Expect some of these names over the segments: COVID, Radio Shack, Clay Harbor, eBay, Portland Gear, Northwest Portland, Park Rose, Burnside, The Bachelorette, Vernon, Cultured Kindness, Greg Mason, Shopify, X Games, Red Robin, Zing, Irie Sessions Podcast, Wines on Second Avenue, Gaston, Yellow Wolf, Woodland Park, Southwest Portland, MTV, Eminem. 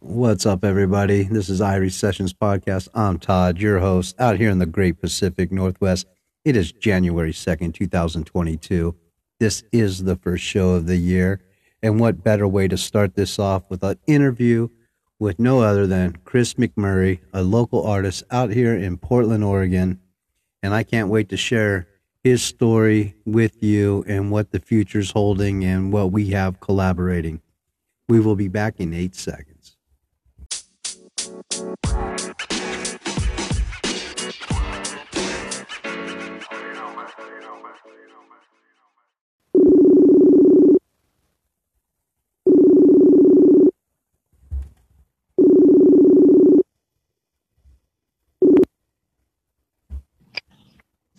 What's up, everybody? This is Irie Sessions Podcast. I'm Todd, your host, out here in the Great Pacific Northwest. It is January 2nd, 2022. This is the first show of the year, and what better way to start this off with an interview with no other than Chris McMurray, a local artist out here in Portland, Oregon. And I can't wait to share his story with you and what the future's holding and what we have collaborating. We will be back in 8 seconds.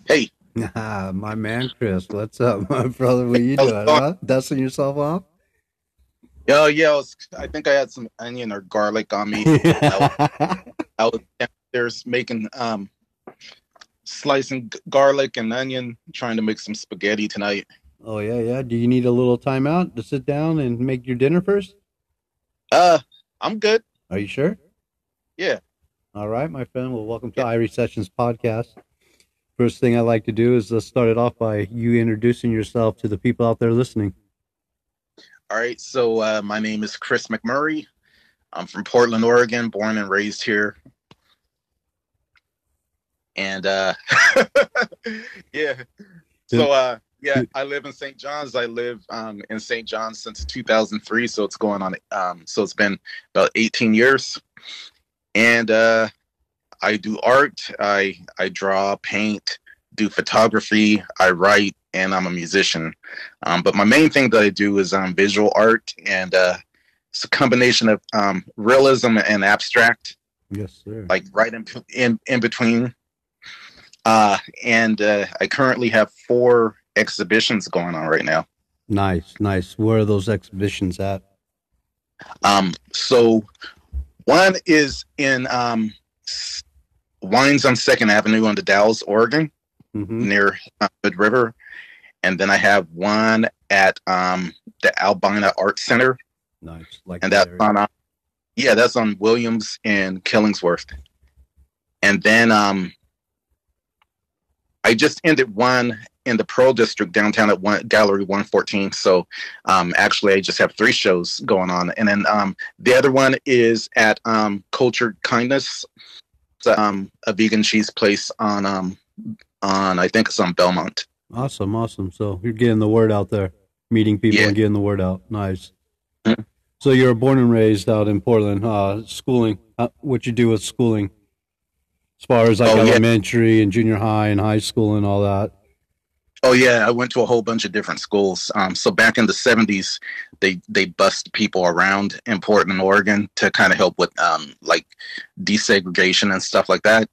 Hey, my man, Chris, what's up, my brother? What are you doing? Huh? Dusting yourself off? Oh, yeah. I think I had some onion or garlic on me. I was downstairs making, slicing garlic and onion, trying to make some spaghetti tonight. Oh, yeah, yeah. Do you need a little time out to sit down and make your dinner first? I'm good. Are you sure? Yeah. All right, my friend. Well, welcome to Irie Sessions Podcast. First thing I like to do is let's start it off by you introducing yourself to the people out there listening. All right. So my name is Chris McMurray. I'm from Portland, Oregon, born and raised here. And yeah. So I live in St. John's. I live in St. John's since 2003. So it's going on. So it's been about 18 years. And I do art, I draw, paint, do photography, I write, and I'm a musician. But my main thing that I do is visual art, and it's a combination of realism and abstract. Yes, sir. Like right in between. And I currently have 4 exhibitions going on right now. Nice, nice. Where are those exhibitions at? So one is in Wines on Second Avenue on the Dalles, Oregon, near Hood River. And then I have one at the Albina Art Center. Nice. Like, and that's on that's on Williams and Killingsworth. And then I just ended one in the Pearl District downtown at Gallery 114. So actually I just have 3 shows going on. And then the other one is at Cultured Kindness. A vegan cheese place on I think it's on Belmont. Awesome. So you're getting the word out there, meeting people and getting the word out. Nice. Mm-hmm. So you're born and raised out in Portland. Schooling, what you do with schooling, as far as like elementary and junior high and high school and all that. Oh yeah, I went to a whole bunch of different schools. So back in the 70s, they bussed people around in Portland, Oregon to kind of help with like desegregation and stuff like that.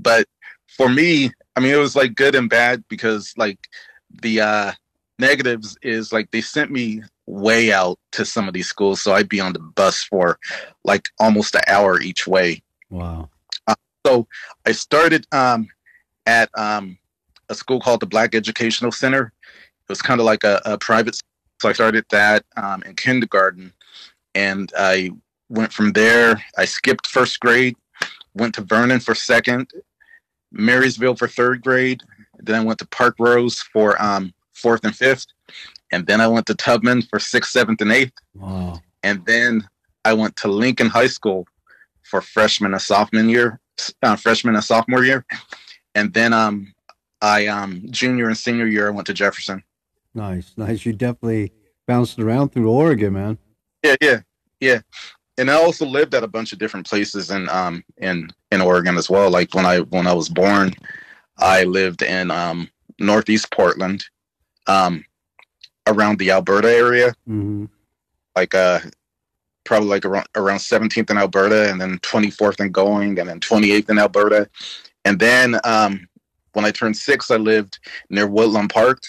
But for me, I mean, it was like good and bad, because like the negatives is like they sent me way out to some of these schools. So I'd be on the bus for like almost an hour each way. Wow. So I started at a school called the Black Educational Center. It was kind of like a private school. So I started that in kindergarten, and I went from there. I skipped first grade, went to Vernon for second, Marysville for third grade. Then I went to Park Rose for fourth and fifth. And then I went to Tubman for sixth, seventh, and eighth. Wow. And then I went to Lincoln High School for freshman and sophomore year. And then, junior and senior year, I went to Jefferson. Nice. You definitely bounced around through Oregon, man. Yeah. And I also lived at a bunch of different places in Oregon as well. Like when I was born, I lived in Northeast Portland, around the Alberta area, like probably like around 17th in Alberta, and then 24th and going, and then 28th in Alberta, and then when I turned 6, I lived near Woodland Park,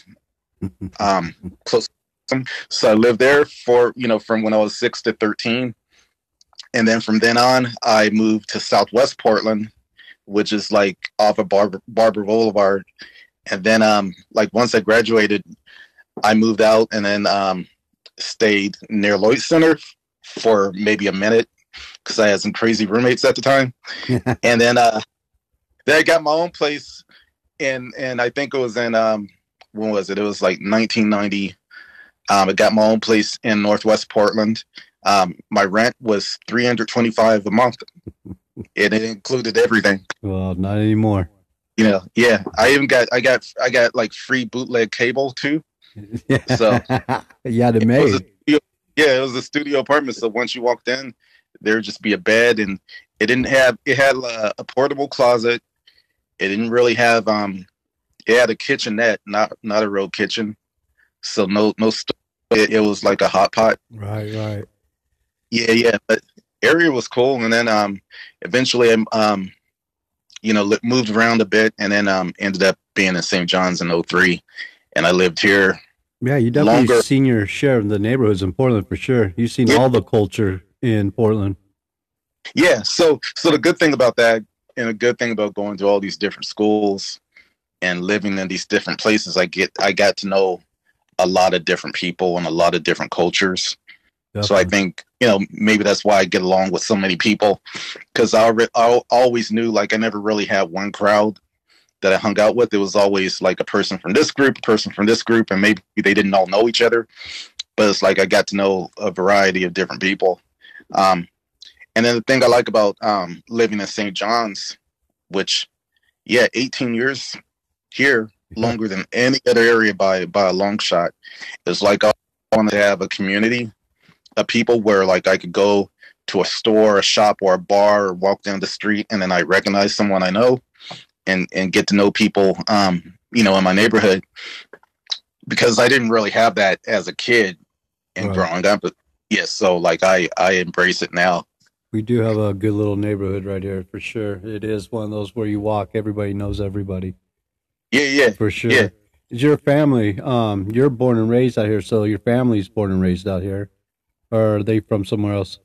close to them. So I lived there for, from when I was 6 to 13. And then from then on, I moved to Southwest Portland which is like off of Barber Boulevard. And then like once I graduated, I moved out and then stayed near Lloyd Center for maybe a minute because I had some crazy roommates at the time. And then I got my own place. And I think it was in, when was it? It was like 1990. I got my own place in Northwest Portland. My rent was $325 a month, and it included everything. Well, not anymore. You know, yeah. I got like free bootleg cable too. So yeah, the maid. Yeah, it was a studio apartment. So once you walked in, there'd just be a bed, and it had a portable closet. It didn't really have it had a kitchenette, not a real kitchen. So no stove. It was like a hot pot. Right. Yeah. But area was cool, and then eventually moved around a bit, and then ended up being in St. John's in 03, and I lived here. Yeah, you definitely seen your share of the neighborhoods in Portland for sure. You've seen all the culture in Portland. Yeah. So the good thing about that, and a good thing about going to all these different schools and living in these different places, I got to know a lot of different people and a lot of different cultures. Definitely. So I think, maybe that's why I get along with so many people, because I always knew, like, I never really had one crowd that I hung out with. It was always like a person from this group, a person from this group, and maybe they didn't all know each other, but it's like I got to know a variety of different people. And then the thing I like about living in St. John's, which, 18 years here, longer than any other area by a long shot, is like I want to have a community of people where, like, I could go to a store, a shop, or a bar, or walk down the street, and then I recognize someone I know and get to know people, in my neighborhood, because I didn't really have that as a kid and growing up. But, so, like, I embrace it now. We do have a good little neighborhood right here, for sure. It is one of those where you walk, everybody knows everybody. Yeah. For sure. Yeah. Your family, you're born and raised out here, so your family's born and raised out here. Or are they from somewhere else?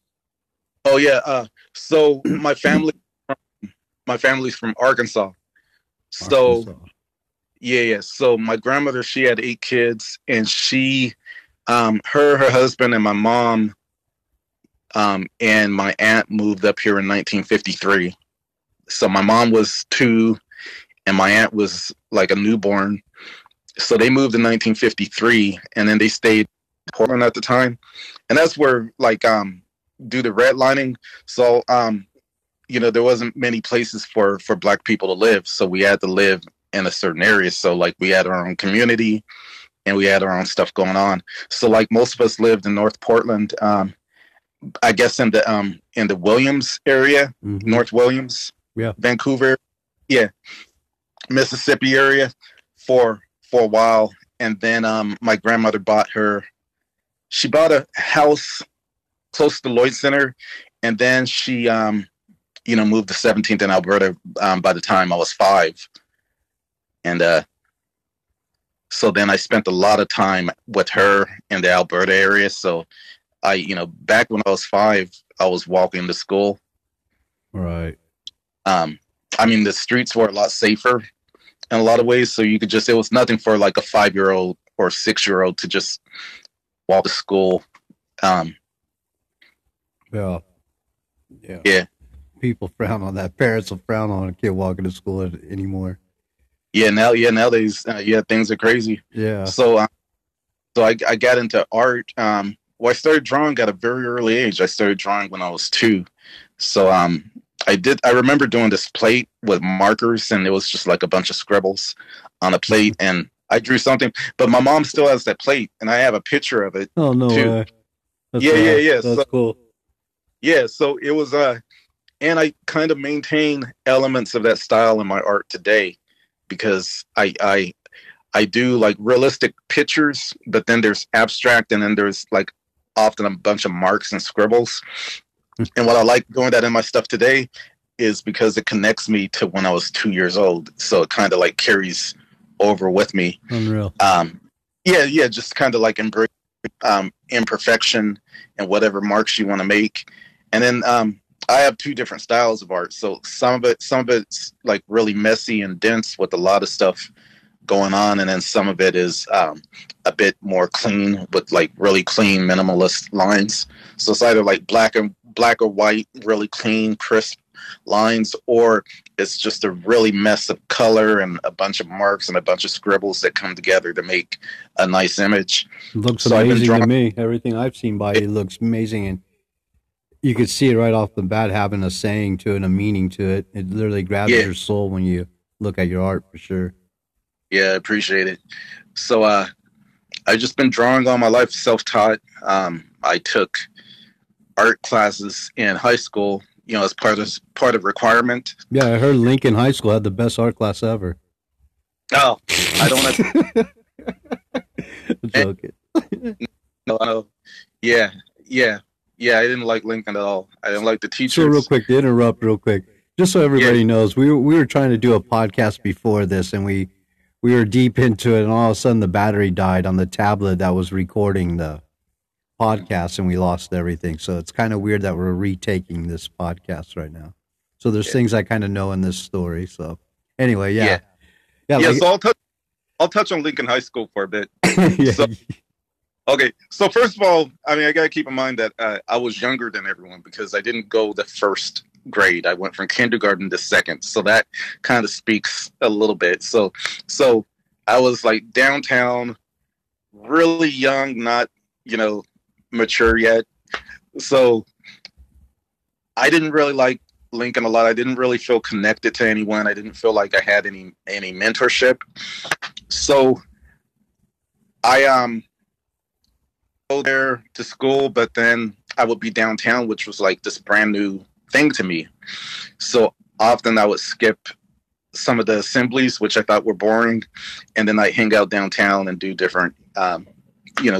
Oh, yeah. So my family's from Arkansas. So, yeah. So my grandmother, she had 8 kids, and she, her husband, and my mom, and my aunt moved up here in 1953. So my mom was 2 and my aunt was like a newborn. So they moved in 1953, and then they stayed in Portland at the time. And that's where, like, due to redlining. So, there wasn't many places for black people to live. So we had to live in a certain area. So, like, we had our own community and we had our own stuff going on. So, like, most of us lived in North Portland, I guess in the Williams area, mm-hmm. North Williams, Vancouver, Mississippi area for a while, and then my grandmother bought a house close to Lloyd Center, and then she moved to 17th in Alberta by the time I was 5, and so then I spent a lot of time with her in the Alberta area. So I, back when I was 5, I was walking to school. Right. The streets were a lot safer in a lot of ways. So you could it was nothing for like a 5-year-old or 6-year-old to just walk to school. Yeah. People frown on that. Parents will frown on a kid walking to school anymore. Yeah. Nowadays, things are crazy. Yeah. So, I got into art. Well, I started drawing at a very early age. I started drawing when I was 2. So I remember doing this plate with markers, and it was just like a bunch of scribbles on a plate, and I drew something. But my mom still has that plate, and I have a picture of it. Oh, no way. Yeah. That's cool. Yeah, so it was, and I kind of maintain elements of that style in my art today, because I do like realistic pictures, but then there's abstract, and then there's like often a bunch of marks and scribbles. And what I like doing that in my stuff today is because it connects me to when I was 2 years old. So it kind of like carries over with me. Unreal. Just kind of like embrace imperfection and whatever marks you want to make. And then I have two different styles of art. So some of it's like really messy and dense with a lot of stuff going on. And then some of it is a bit more clean with like really clean minimalist lines. So it's either like black or white, really clean, crisp lines, or it's just a really mess of color and a bunch of marks and a bunch of scribbles that come together to make a nice image. Looks so amazing to me. Everything I've seen by it looks amazing, and you could see it right off the bat having a saying to it and a meaning to it. It literally grabs your soul when you look at your art, for sure. Yeah, appreciate it. So I've just been drawing all my life, self-taught. I took art classes in high school, you know, as part of requirement. Yeah, I heard Lincoln High School had the best art class ever. Oh, I don't joke it. No, yeah. I didn't like Lincoln at all. I didn't like the teachers. So real quick, just so everybody knows, we were trying to do a podcast before this, and we were deep into it, and all of a sudden the battery died on the tablet that was recording the podcast, and we lost everything. So it's kind of weird that we're retaking this podcast right now. So there's things I kind of know in this story. So anyway, so I'll touch on Lincoln High School for a bit. So first of all, I mean, I gotta keep in mind that I was younger than everyone because I didn't go the first grade. I went from kindergarten to second, so that kind of speaks a little bit. So I was like downtown, really young, not, you know, mature yet. So I didn't really like Lincoln a lot. I didn't really feel connected to anyone. I didn't feel like I had any mentorship. So I go there to school, but then I would be downtown, which was like this brand new thing to me. So often I would skip some of the assemblies, which I thought were boring, and then I hang out downtown and do different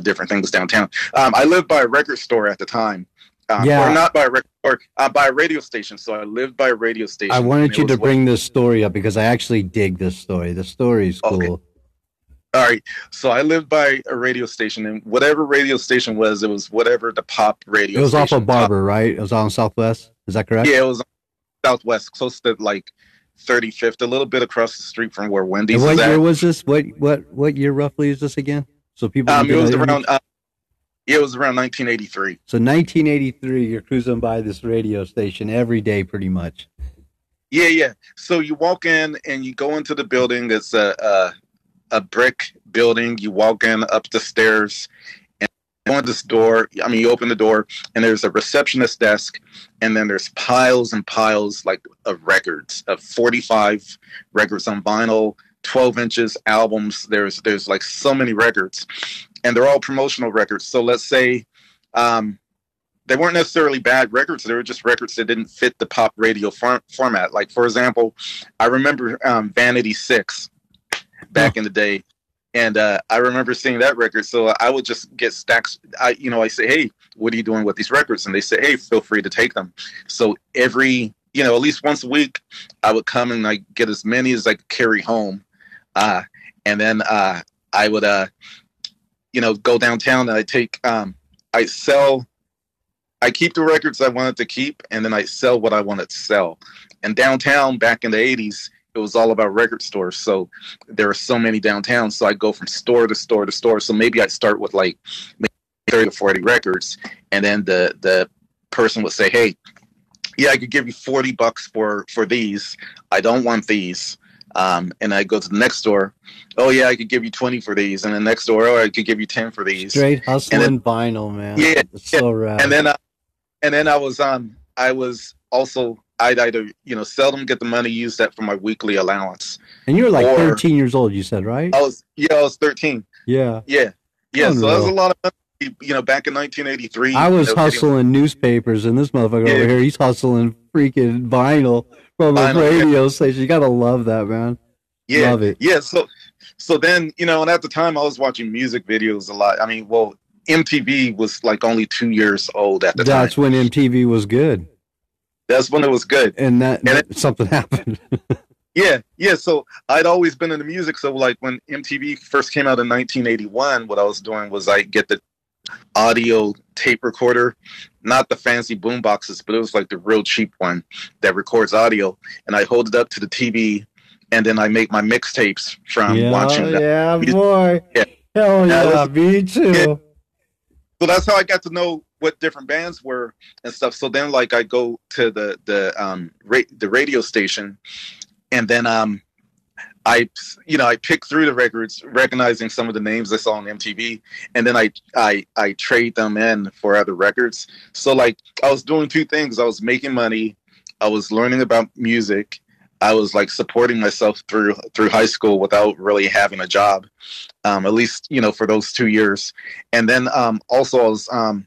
different things downtown. I lived by a record store at the time. Or not by a record store, by a radio station. So I lived by a radio station. I wanted you to bring this story up because I actually dig this story. The story's cool. Okay. All right. So I lived by a radio station, and whatever radio station was, it was whatever the pop radio station. It was off of Barber, right? It was on Southwest. Is that correct? Yeah, it was on Southwest, close to like 35th, a little bit across the street from where Wendy's was at. And what year was this? What year roughly is this again? So people, it was around 1983. So 1983, you're cruising by this radio station every day, pretty much. Yeah. So you walk in and you go into the building. It's a brick building. You walk in up the stairs and you open the door, and there's a receptionist desk, and then there's piles and piles like of records, of 45 records on vinyl, 12 inches albums. There's like so many records, and they're all promotional records. So let's say they weren't necessarily bad records. They were just records that didn't fit the pop radio format. Like, for example, I remember Vanity 6 back in the day. And I remember seeing that record. So I would just get stacks. I say, hey, what are you doing with these records? And they say, hey, feel free to take them. So every, at least once a week, I would come and like get as many as I could carry home. And then I would, go downtown, and I keep the records I wanted to keep, and then I sell what I wanted to sell. And downtown back in the 80s, it was all about record stores. So there are so many downtown. So I go from store to store to store. So maybe I'd start with like 30 or 40 records. And then the person would say, hey, yeah, I could give you $40 for these. I don't want these. And I go to the next store. Oh yeah, I could give you 20 for these. And the next store, oh, I could give you 10 for these. Straight hustling and then, vinyl, man. Yeah, it's so rad. And then, I'd either sell them, get the money, use that for my weekly allowance. And you were like 13 years old, you said, right? I was 13. Yeah. So that was a lot of money. Back in 1983, I was hustling newspapers, and this motherfucker over here, he's hustling freaking vinyl from a radio station. You gotta love that, man. Yeah, love it. Yeah. So then and at the time, I was watching music videos a lot. I mean, well, MTV was like only 2 years old at the time. That's when MTV was good. That's when it was good, and something happened. Yeah. So I'd always been into music. So like when MTV first came out in 1981, what I was doing was I get the audio tape recorder, not the fancy boom boxes, but it was like the real cheap one that records audio. And I hold it up to the TV, and then I make my mixtapes from watching that. Yeah, boy. Hell yeah, me too. So that's how I got to know what different bands were and stuff. So then, like, I go to the radio station, and then I pick through the records, recognizing some of the names I saw on MTV, and then I trade them in for other records. So, like, I was doing two things. I was making money, I was learning about music, I was, like, supporting myself through high school without really having a job, at least, you know, for those 2 years. And then also I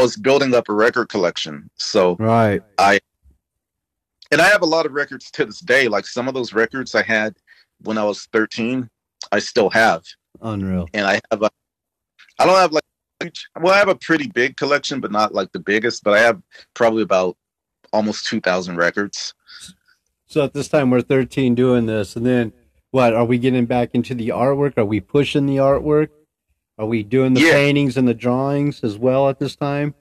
was building up a record collection. So right. And I have a lot of records to this day. Like, some of those records I had when I was 13, I still have. Unreal. And I have I have a pretty big collection, but not like the biggest, but I have probably about almost 2,000 records. So at this time we're 13 doing this, and then what, are we getting back into the artwork? Are we pushing the artwork? Are we doing the paintings and the drawings as well at this time?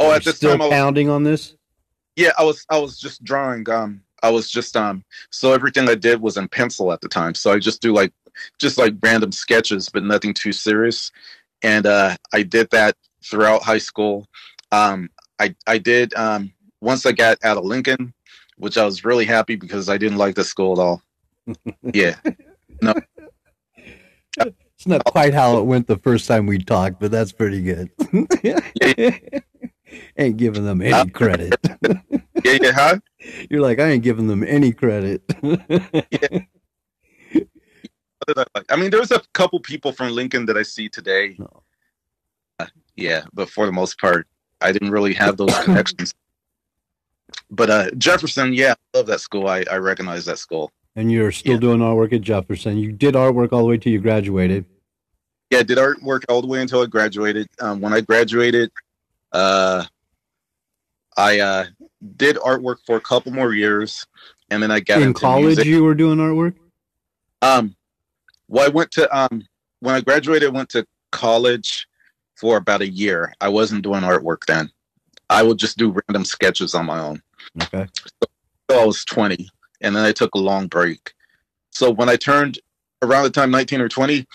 Oh, at this time, pounding on this? Yeah, I was just drawing. So everything I did was in pencil at the time. So I just do like random sketches, but nothing too serious. And I did that throughout high school. I did once I got out of Lincoln, which I was really happy because I didn't like the school at all. Yeah, no, it's not quite how it went the first time we talked, but that's pretty good. Yeah. Ain't giving them any credit. Yeah, huh? You're like, I ain't giving them any credit. Yeah. I mean, there's a couple people from Lincoln that I see today. No. Yeah, but for the most part, I didn't really have those connections. But Jefferson, yeah, I love that school. I recognize that school. And you're still doing artwork at Jefferson. You did artwork all the way till you graduated. Yeah, I did artwork all the way until I graduated. When I graduated... I did artwork for a couple more years, and then I got into college. Music. You were doing artwork? Well, I went to when I graduated, I went to college for about a year. I wasn't doing artwork then. I would just do random sketches on my own. Okay. So I was 20, and then I took a long break. So when I turned around the time 19 or 20,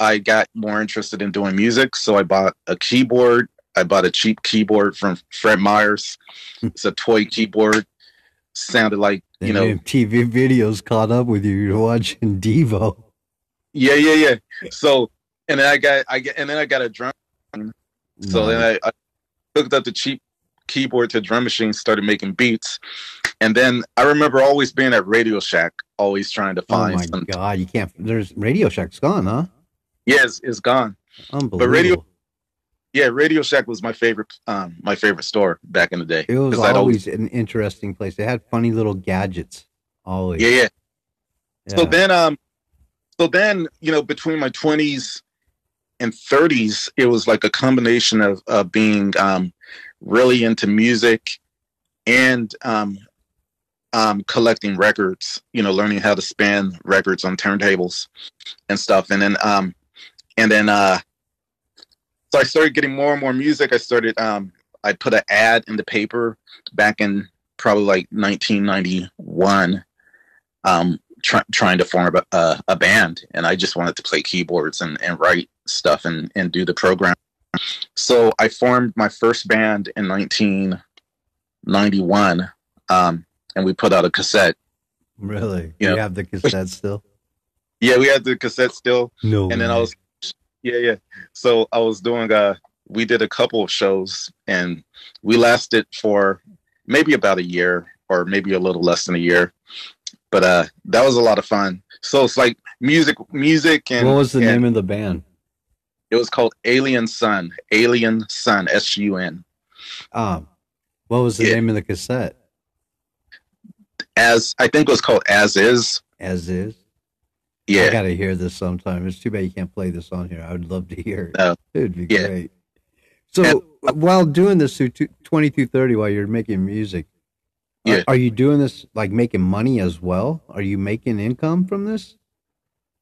I got more interested in doing music. So I bought a keyboard. I bought a cheap keyboard from Fred Myers. It's a toy keyboard. Sounded like, you know. TV videos caught up with you. You're watching Devo. Yeah. So, and then I got a drum machine. So then I hooked up the cheap keyboard to a drum machine, started making beats. And then I remember always being at Radio Shack, always trying to find something. God, you can't. There's Radio Shack's gone, huh? Yes, yeah, it's gone. Unbelievable. But Radio Shack was my favorite store back in the day. It was always an interesting place. They had funny little gadgets always. Yeah. So then, you know, between my 20s and 30s, it was like a combination of being really into music and collecting records. You know, learning how to span records on turntables and stuff, and then. So I started getting more and more music. I started, I put an ad in the paper back in probably like 1991, trying to form a band. And I just wanted to play keyboards and write stuff and do the program. So I formed my first band in 1991, and we put out a cassette. Really? You have the cassette still? Yeah, we had the cassette still. No. And then I was... Yeah. So I was doing, we did a couple of shows, and we lasted for maybe about a year or maybe a little less than a year. But that was a lot of fun. So it's like music. And what was the name of the band? It was called Alien Sun, S-U-N. What was the name of the cassette? I think it was called As Is. As Is. Yeah, I gotta hear this sometime. It's too bad you can't play this on here. I would love to hear it. It'd be great. So while doing this through 20 to 30, while you're making music, are you doing this like making money as well? Are you making income from this?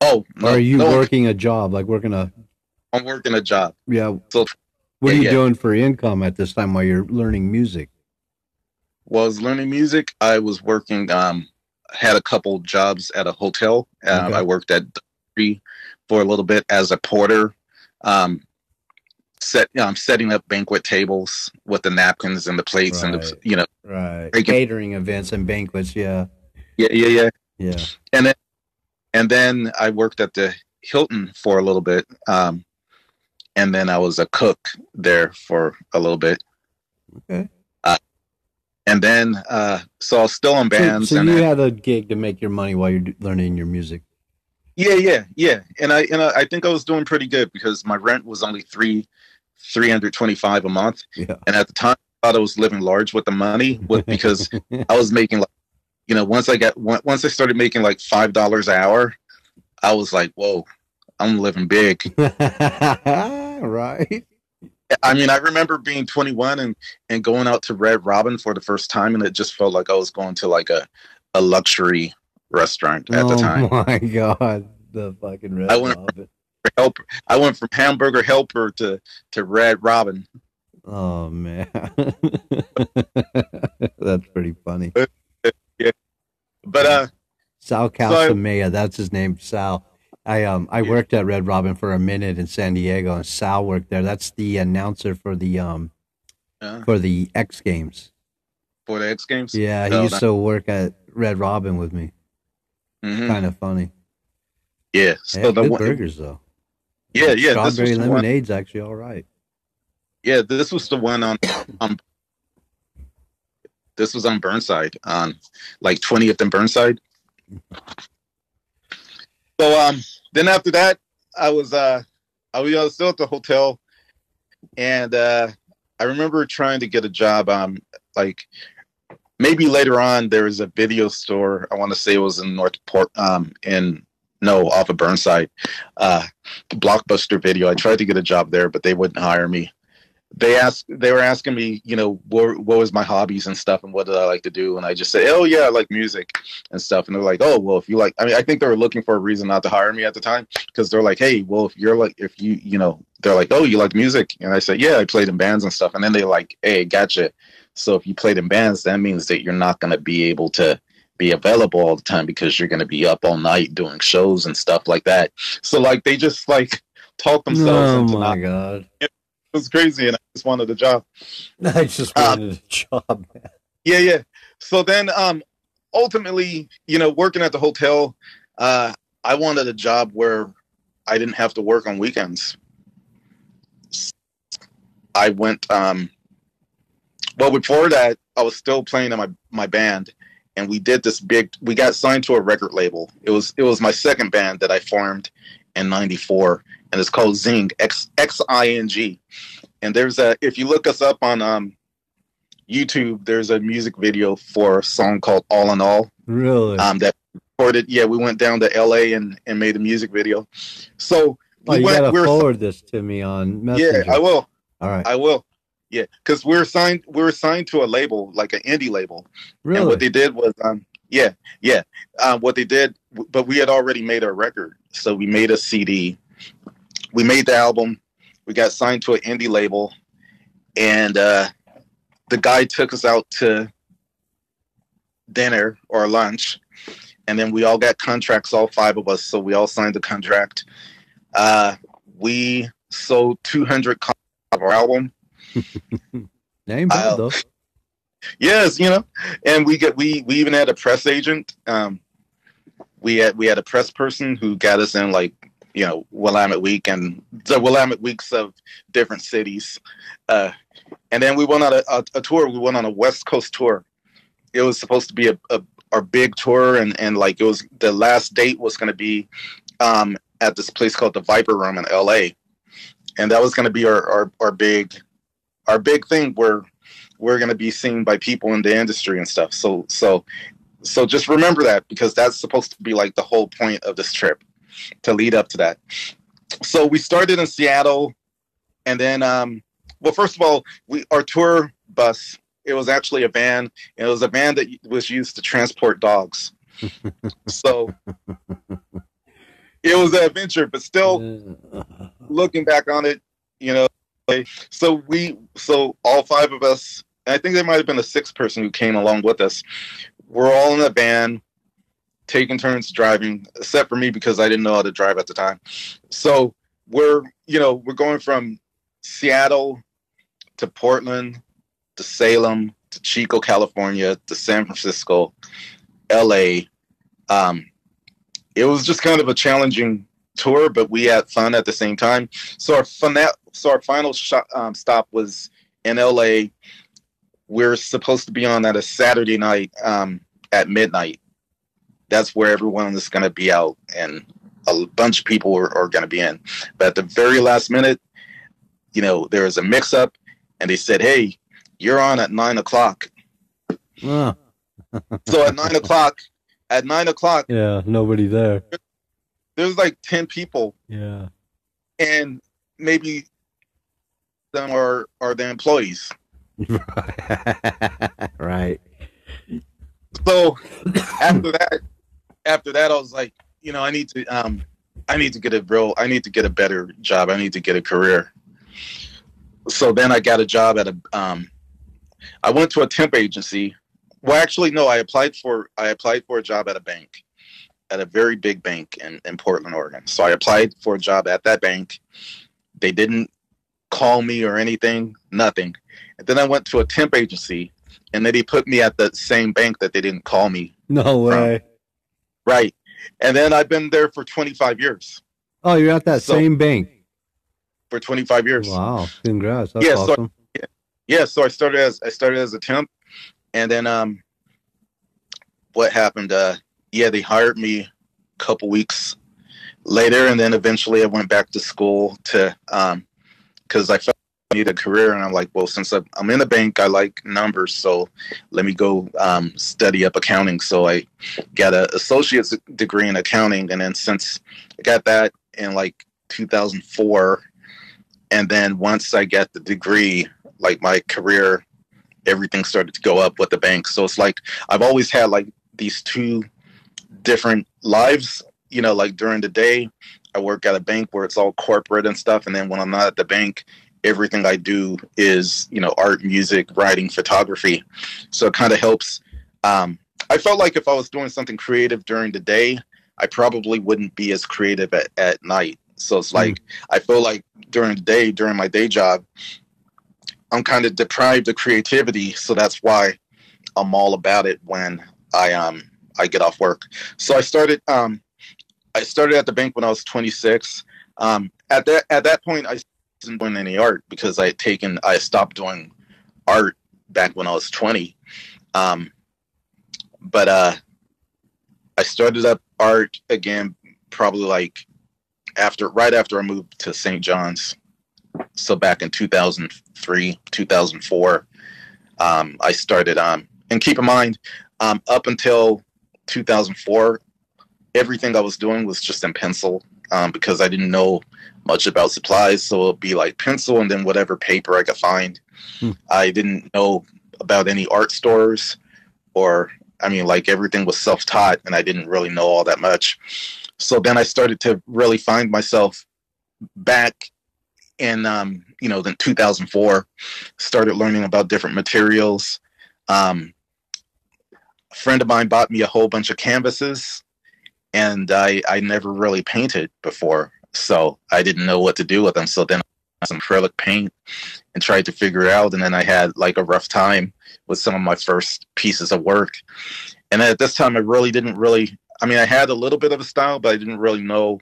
Oh, no, or are you working a job, like working a I'm working a job. Yeah. So, what are you doing for income at this time while you're learning music? Well, I was learning music. I was working, had a couple jobs at a hotel. Okay. I worked at for a little bit as a porter, setting up banquet tables with the napkins and the plates and the, catering events and banquets. Yeah. And then I worked at the Hilton for a little bit. And then I was a cook there for a little bit. Okay. And then, so I was still in bands. So you had a gig to make your money while you're learning your music. Yeah. And I think I was doing pretty good because my rent was only $325 a month. Yeah. And at the time I thought I was living large with the money because I was making like, once I started making like $5 an hour, I was like, whoa, I'm living big. Right. I mean, I remember being 21 and going out to Red Robin for the first time. And it just felt like I was going to like a luxury restaurant at the time. Oh my God. The fucking Red Robin. I went from Hamburger Helper to Red Robin. Oh man. That's pretty funny. Yeah. But, Sal Calcimea, that's his name. Sal. I worked at Red Robin for a minute in San Diego, and Sal worked there. That's the announcer for the X Games. For the X Games? Yeah, he used to work at Red Robin with me. Mm-hmm. Kind of funny. Yeah, so the burgers though. Yeah. Strawberry lemonade's actually all right. Yeah, this was the one on this was on Burnside, on like 20th and Burnside. So then after that, I was still at the hotel, and I remember trying to get a job. Like maybe later on, there was a video store. I want to say it was in Northport, off of Burnside, Blockbuster Video. I tried to get a job there, but they wouldn't hire me. They were asking me, what was my hobbies and stuff and what did I like to do? And I just said, oh yeah, I like music and stuff. And they're like, oh, well, if you like, I mean, I think they were looking for a reason not to hire me at the time. Cause they're like, hey, well, they're like, oh, you like music. And I said, yeah, I played in bands and stuff. And then they like, hey, gotcha. So if you played in bands, that means that you're not going to be able to be available all the time because you're going to be up all night doing shows and stuff like that. So like, they just like talk themselves. Oh my God. It was crazy, and I just wanted a job. Man. Yeah. So then, ultimately, working at the hotel, I wanted a job where I didn't have to work on weekends. I went. Well, before that, I was still playing in my band, and we did this big. We got signed to a record label. It was my second band that I formed in '94. And it's called Zing, X-I-N-G. And if you look us up on YouTube, there's a music video for a song called All in All. Really? That recorded. Yeah, we went down to LA and made a music video. So we forward this to me on Messenger. Yeah, I will. All right. I will. Yeah, because we were signed to a label, like an indie label. Really? And what they did was, but we had already made our record. So we made a CD. We made the album. We got signed to an indie label, and the guy took us out to dinner or lunch, and then we all got contracts, all five of us. So we all signed the contract. We sold 200 copies of our album. Name bad though. Yes, and we even had a press agent. We had a press person who got us in like. Willamette Week and the Willamette Weeks of different cities. And then we went on a tour. We went on a West Coast tour. It was supposed to be our big tour. And like, it was the last date was going to be at this place called the Viper Room in LA. And that was going to be our big thing where we're going to be seen by people in the industry and stuff. So just remember that because that's supposed to be like the whole point of this trip. To lead up to that. So we started in Seattle and then, first of all, our tour bus, it was actually a van. It was a van that was used to transport dogs. So it was an adventure, but still looking back on it, you know, so all five of us, I think there might have been a sixth person who came along with us. We're all in a van, taking turns driving, except for me because I didn't know how to drive at the time. So we're going from Seattle to Portland to Salem to Chico, California to San Francisco, LA. It was just kind of a challenging tour, but we had fun at the same time. So our final stop was in LA. We're supposed to be on at a Saturday night at midnight. That's where everyone is going to be out, and a bunch of people are going to be in. But at the very last minute, there was a mix-up, and they said, "Hey, you're on at 9 o'clock." Oh. So at 9 o'clock. At 9 o'clock, yeah, nobody there. There's like 10 people, yeah, and maybe them are the employees, right? So after that, I was like, I need to get a better job. I need to get a career. So then I got a job at I went to a temp agency. Well, actually, no. I applied for a job at a bank, at a very big bank in Portland, Oregon. So I applied for a job at that bank. They didn't call me or anything, nothing. And then I went to a temp agency, and then they put me at the same bank that they didn't call me. No way. Right. And then I've been there for 25 years. Oh, you're at that same bank for 25 years. Wow! Congrats. That's awesome. So I started as a temp. And then what happened, they hired me a couple weeks later, and then eventually I went back to school to because I felt I needed a career, and I'm like, well, since I'm in a bank, I like numbers, so let me go study up accounting. So I got an associate's degree in accounting, and then since I got that in like 2004, and then once I got the degree, like my career, everything started to go up with the bank. So it's like I've always had like these two different lives, like during the day I work at a bank where it's all corporate and stuff, and then when I'm not at the bank, everything I do is art, music, writing, photography. So it kind of helps. I felt like if I was doing something creative during the day, I probably wouldn't be as creative at night. So it's like I feel like during the day, during my day job, I'm kind of deprived of creativity, so that's why I'm all about it when I get off work. So I started at the bank when I was 26. At that point, I wasn't doing any art because I stopped doing art back when I was 20. But I started up art again, probably like right after I moved to St. John's. So back in 2003, 2004, I started and keep in mind, up until 2004, everything I was doing was just in pencil because I didn't know much about supplies. So it'd be like pencil and then whatever paper I could find. I didn't know about any art stores everything was self-taught, and I didn't really know all that much. So then I started to really find myself back. And, then 2004, started learning about different materials. A friend of mine bought me a whole bunch of canvases, and I never really painted before. So I didn't know what to do with them. So then I got some acrylic paint and tried to figure it out. And then I had like a rough time with some of my first pieces of work. And at this time, I really didn't really, I had a little bit of a style, but I didn't really know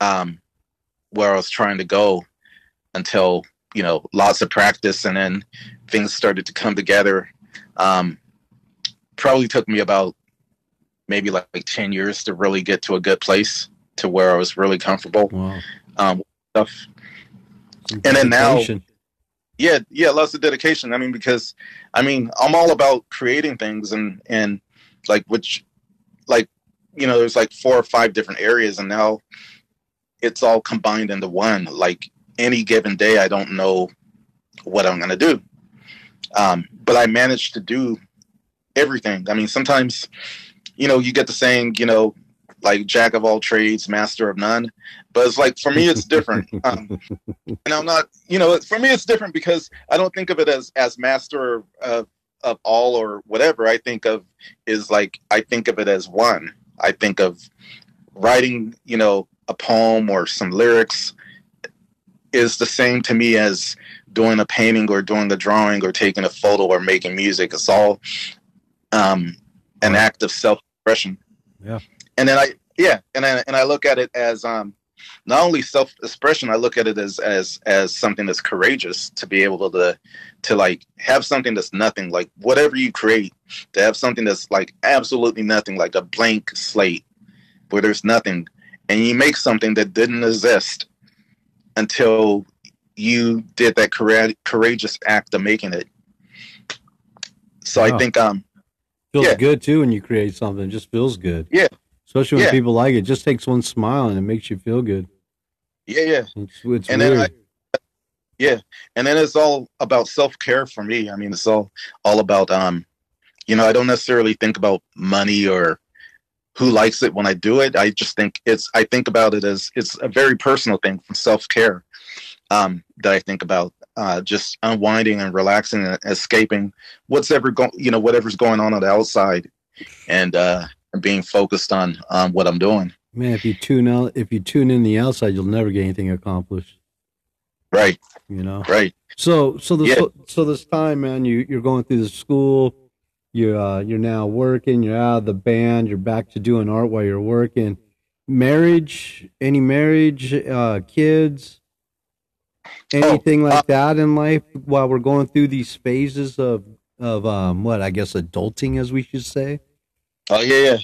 where I was trying to go. Until lots of practice, and then things started to come together. Probably took me about maybe like 10 years to really get to a good place to where I was really comfortable. Wow. Stuff. And then now, lots of dedication. Because I'm all about creating things, and there's like 4 or 5 different areas, and now it's all combined into one. Like, any given day, I don't know what I'm going to do. But I managed to do everything. Sometimes, you get the saying, like jack of all trades, master of none. But it's like, for me, it's different. And I'm not, you know, for me, it's different because I don't think of it as master of all or whatever. I think of is like, I think of it as one. I think of writing, you know, a poem or some lyrics is the same to me as doing a painting or doing a drawing or taking a photo or making music. It's all an act of self-expression. Yeah. And then I look at it as not only self-expression, I look at it as something that's courageous to be able to like have something that's nothing, like whatever you create, to have something that's like absolutely nothing, like a blank slate where there's nothing, and you make something that didn't exist until you did that courageous act of making it. So I think feels good too when you create something. It just feels good. Yeah. Especially when people like it. It just takes one smile and it makes you feel good. Yeah, yeah. It's and weird. Then and then it's all about self-care for me. I mean, it's all about you know, I don't necessarily think about money or who likes it when I do it. I just think I think about it as it's a very personal thing from self-care. That I think about just unwinding and relaxing and escaping whatever's going on the outside, and being focused on what I'm doing. Man, if you tune in the outside, you'll never get anything accomplished. Right. You know. Right. So this time, man, you're going through the school. You're now working. You're out of the band. You're back to doing art while you're working. Marriage? Kids? Anything like that in life while we're going through these phases of what I guess adulting, as we should say? Oh yeah.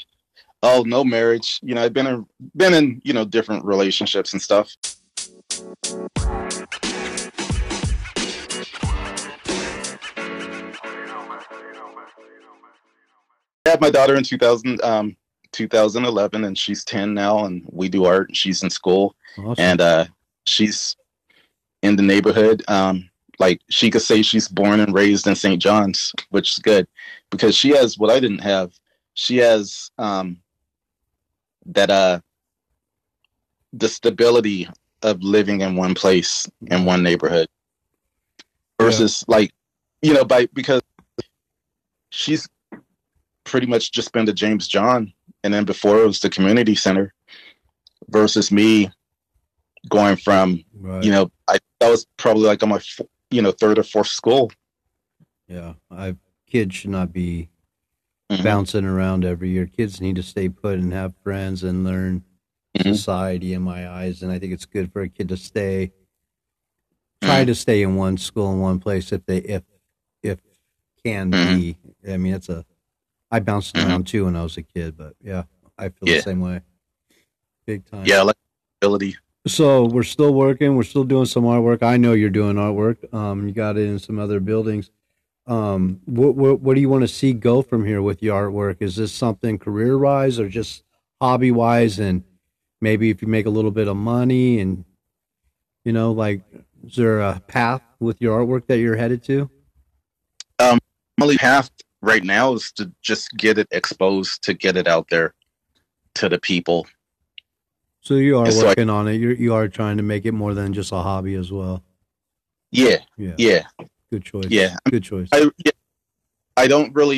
Oh, no marriage. You know, I've been in, you know, different relationships and stuff. I had my daughter in 2011, and she's 10 now, and we do art, and she's in school. Awesome. And she's in the neighborhood. Like, she could say she's born and raised in St. John's, which is good because she has what I didn't have. She has the stability of living in one place, in one neighborhood, versus like, you know, because she's pretty much just been to James John, and then before it was the community center, versus me going from, you know, that was probably like on my, you know, third or fourth school. Yeah. Kids should not be bouncing around every year. Kids need to stay put and have friends and learn society, in my eyes. And I think it's good for a kid to try to stay in one school, in one place if can be. I mean, I bounced around too when I was a kid, but yeah, I feel the same way. Big time. Yeah. I like ability. So we're still working. We're still doing some artwork. I know you're doing artwork. You got it in some other buildings. What do you want to see go from here with your artwork? Is this something career-wise or just hobby-wise? And maybe if you make a little bit of money and, you know, like, is there a path with your artwork that you're headed to? My only path right now is to just get it exposed, to get it out there to the people. So you are working on it. You are trying to make it more than just a hobby as well. Yeah. Yeah. Yeah. Good choice. Yeah. Good choice. I don't really,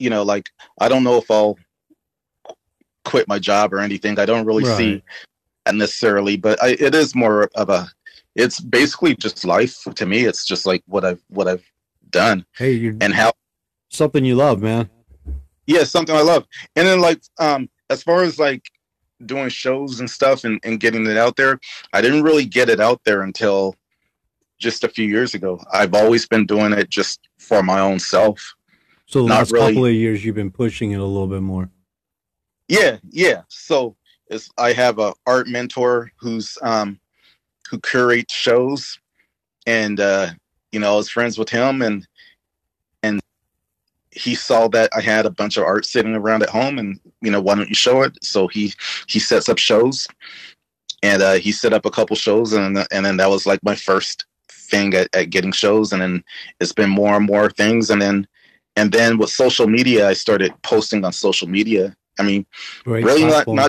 you know, like, I don't know if I'll quit my job or anything. I don't really see that necessarily, but it is more of it's basically just life to me. It's just like what I've done. Hey, something you love, man. Yeah. Something I love. And then like, as far as like, doing shows and stuff and getting it out there. I didn't really get it out there until just a few years ago. I've always been doing it just for my own self. So the last couple of years you've been pushing it a little bit more. Yeah. Yeah. So I have a art mentor who's, who curates shows, and, you know, I was friends with him, and he saw that I had a bunch of art sitting around at home, and, you know, why don't you show it? So he sets up shows, and he set up a couple shows, and then that was like my first thing at getting shows. And then it's been more and more things. And then with social media, I started posting on social media I mean, great really platform.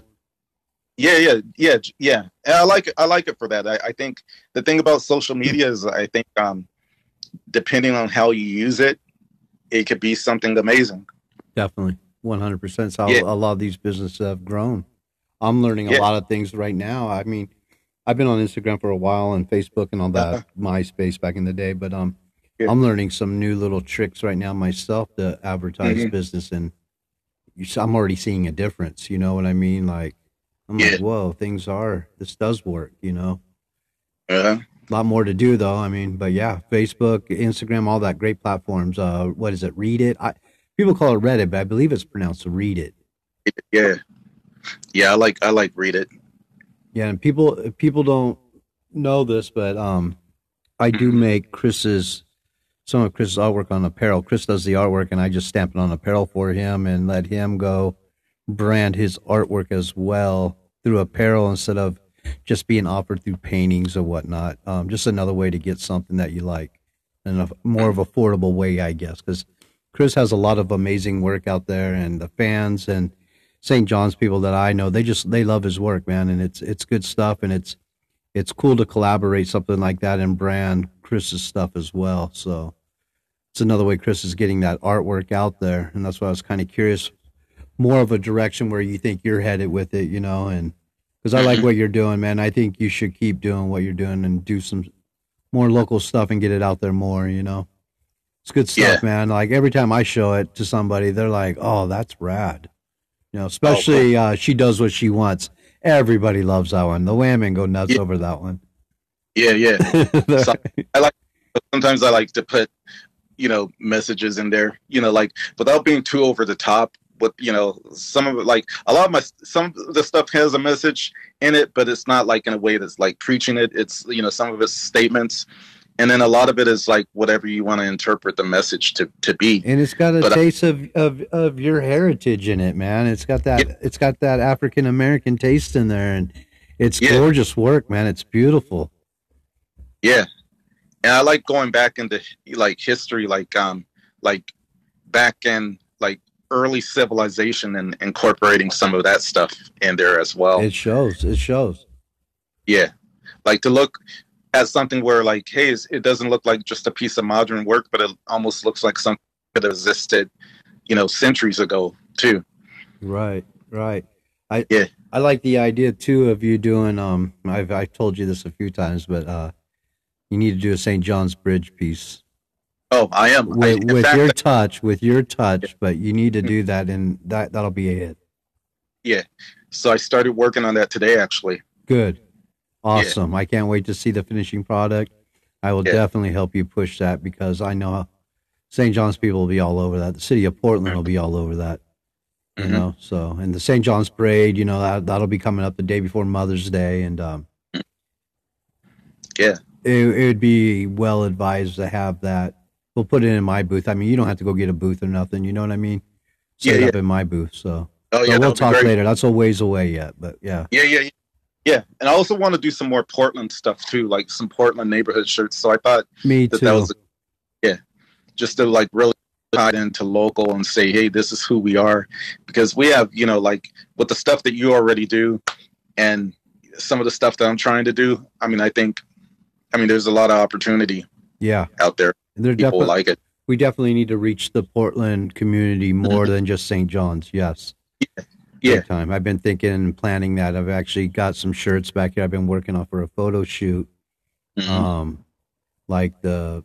Yeah. And I like it for that. I think the thing about social media is I think depending on how you use it, it could be something amazing. Definitely. 100%. So yeah. A lot of these businesses have grown. I'm learning a lot of things right now. I mean, I've been on Instagram for a while and Facebook and all that, MySpace back in the day, but I'm learning some new little tricks right now myself to advertise business, and I'm already seeing a difference. You know what I mean? Like, I'm like, whoa, this does work, you know? A lot more to do though. I mean, but yeah, Facebook, Instagram, all that, great platforms. What is it? Read It. People call it Reddit, but I believe it's pronounced Read It. Yeah. Yeah. I like Read It. Yeah. And people don't know this, but, I do make some of Chris's artwork on apparel. Chris does the artwork and I just stamp it on apparel for him and let him go brand his artwork as well through apparel instead of just being offered through paintings or whatnot. Just another way to get something that you like in a more of affordable way, I guess, because Chris has a lot of amazing work out there, and the fans and St. John's people that I know, they love his work, man. And it's good stuff. And it's cool to collaborate something like that and brand Chris's stuff as well. So it's another way Chris is getting that artwork out there. And that's why I was kind of curious, more of a direction where you think you're headed with it, you know, and because I like what you're doing, man. I think you should keep doing what you're doing and do some more local stuff and get it out there more, you know. It's good stuff, man. Like every time I show it to somebody, they're like, oh, that's rad. You know, especially She Does What She Wants. Everybody loves that one. The women go nuts over that one. Yeah, yeah. So sometimes I like to put, you know, messages in there, you know, like without being too over the top. With, you know, some of it, like a lot of some of the stuff has a message in it, but it's not like in a way that's like preaching it. It's, you know, some of it's statements, and then a lot of it is like whatever you want to interpret the message to be. And it's got a taste of your heritage in it, man. It's got that it's got that African American taste in there, and it's gorgeous work, man. It's beautiful. Yeah, and I like going back into like history, like back in like early civilization and incorporating some of that stuff in there as well. It shows. Yeah. Like to look at something where like, hey, it doesn't look like just a piece of modern work, but it almost looks like something that existed, you know, centuries ago too. Right. I like the idea too of you doing, I've told you this a few times, but you need to do a St. John's Bridge piece. Oh, I am. With your touch, but you need to do that, and that'll be it. Yeah. So I started working on that today, actually. Good. Awesome. Yeah. I can't wait to see the finishing product. I will definitely help you push that, because I know St. John's people will be all over that. The city of Portland will be all over that, you know, so, and the St. John's Parade, you know, that'll be coming up the day before Mother's Day. And, it would be well advised to have that. We'll put it in my booth. I mean, you don't have to go get a booth or nothing. You know what I mean? Set it up in my booth. So, we'll talk later. That's a ways away yet, but yeah. Yeah. And I also want to do some more Portland stuff too, like some Portland neighborhood shirts. So I thought that was, just to like really tie into local and say, hey, this is who we are, because we have, you know, like with the stuff that you already do and some of the stuff that I'm trying to do. I mean, I think there's a lot of opportunity out there. People like it. We definitely need to reach the Portland community more than just St. John's. Yes. Yeah. Time. I've been thinking and planning that. I've actually got some shirts back here. I've been working on for a photo shoot. Like the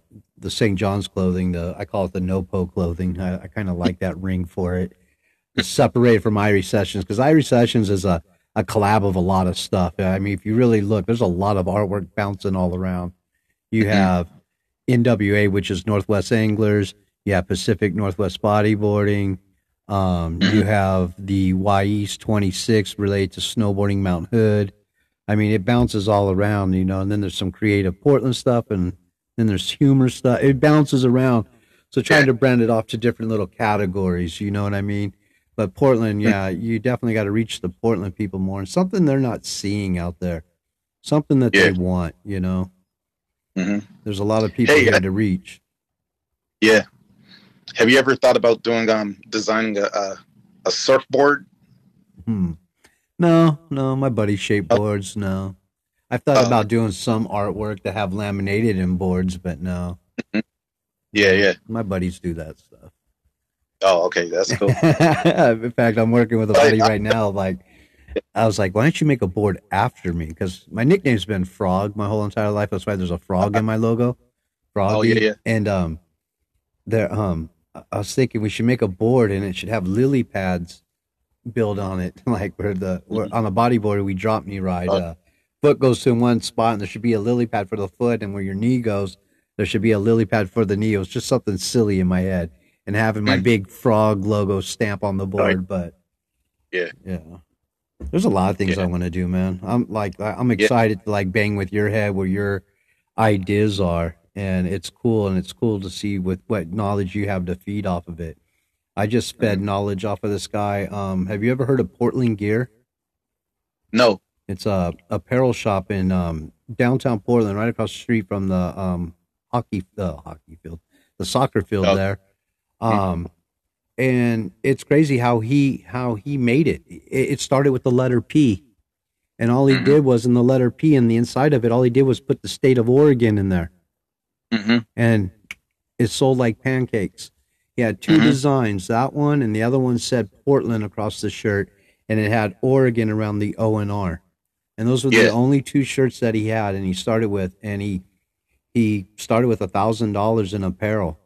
St. John's clothing, I call it the no-po clothing. I kind of like that ring for it. It's separated from Irie Sessions, because Irie Sessions is a collab of a lot of stuff. I mean, if you really look, there's a lot of artwork bouncing all around. You have NWA, which is Northwest Anglers. You have Pacific Northwest Bodyboarding. You have the YE's 26 related to snowboarding Mount Hood. I mean, it bounces all around, you know, and then there's some creative Portland stuff, and then there's humor stuff. It bounces around. So trying to brand it off to different little categories, you know what I mean? But Portland, you definitely got to reach the Portland people more, and something they're not seeing out there, something that they want, you know? There's a lot of people here to reach. Yeah. Have you ever thought about doing designing a surfboard No, my buddy shaped boards, no. I've thought about doing some artwork that have laminated in boards, but no. Yeah. My buddies do that stuff. Oh, okay, that's cool. In fact, I'm working with a buddy right now. Like, I was like, why don't you make a board after me? Because my nickname's been Frog my whole entire life. That's why there's a frog in my logo. Froggy. Oh, yeah. And I was thinking we should make a board and it should have lily pads build on it, like where on a bodyboard we drop knee ride. Foot goes to one spot and there should be a lily pad for the foot, and where your knee goes, there should be a lily pad for the knee. It was just something silly in my head, and having my big frog logo stamp on the board. Right. But yeah, there's a lot of things I want to do, man. I'm excited to like bang with your head where your ideas are, and it's cool. And it's cool to see with what knowledge you have to feed off of it. I just fed knowledge off of this guy. Have you ever heard of Portland Gear? No. It's a apparel shop in downtown Portland, right across the street from the soccer field there. And it's crazy how he made it. It started with the letter P, and all he did was in the letter P in the inside of it, all he did was put the state of Oregon in there, and it sold like pancakes. He had two designs, that one and the other one said Portland across the shirt, and it had Oregon around the O and R, and those were the only two shirts that he had. And he started with, and he started with $1,000 in apparel,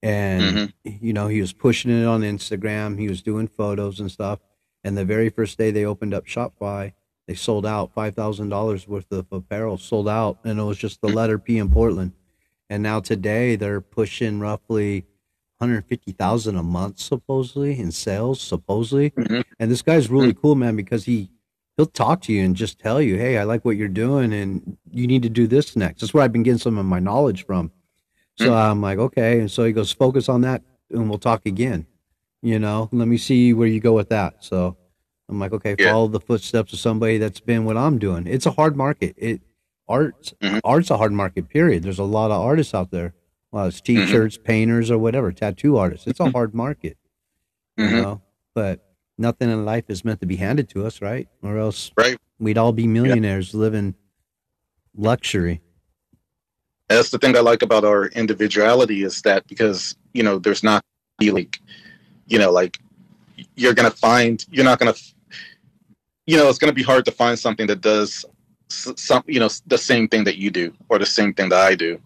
and you know, he was pushing it on Instagram. He was doing photos and stuff. And the very first day they opened up Shopify, they sold out $5,000 worth of apparel, sold out, and it was just the letter P in Portland. And now today they're pushing roughly 150,000 a month supposedly in sales, supposedly. And this guy's really cool, man, because he'll talk to you and just tell you, hey, I like what you're doing and you need to do this next. That's where I've been getting some of my knowledge from. So I'm like, okay. And so he goes, focus on that and we'll talk again, you know, let me see where you go with that. So I'm like, okay, follow the footsteps of somebody that's been what I'm doing. It's a hard market. Art's a hard market, period. There's a lot of artists out there. Well, it's t-shirts, painters, or whatever, tattoo artists. It's a hard market, you know, but nothing in life is meant to be handed to us, right? Or else we'd all be millionaires living luxury. That's the thing I like about our individuality is that because, you know, there's not like, you know, like you're going to find, you're not going to, you know, it's going to be hard to find something that does some, you know, the same thing that you do or the same thing that I do.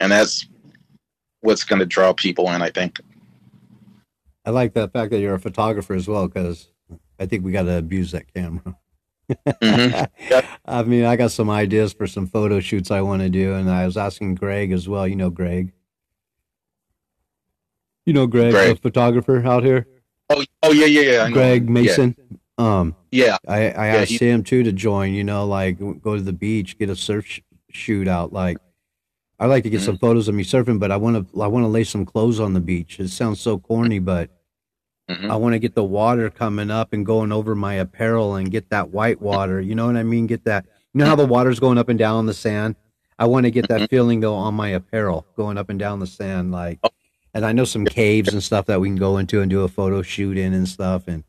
And that's what's going to draw people in, I think. I like the fact that you're a photographer as well, because I think we got to abuse that camera. I mean, I got some ideas for some photo shoots I want to do. And I was asking Greg as well. You know, Greg. You know, Greg, a photographer out here. Oh yeah. Greg Mason. Yeah. I asked him too to join, you know, like go to the beach, get a surf shoot out. Like, I like to get some photos of me surfing, but I want to lay some clothes on the beach. It sounds so corny, but I want to get the water coming up and going over my apparel and get that white water. You know what I mean? Get that. You know how the water's going up and down on the sand? I want to get that feeling though on my apparel going up and down the sand. Like, and I know some caves and stuff that we can go into and do a photo shoot in and stuff. And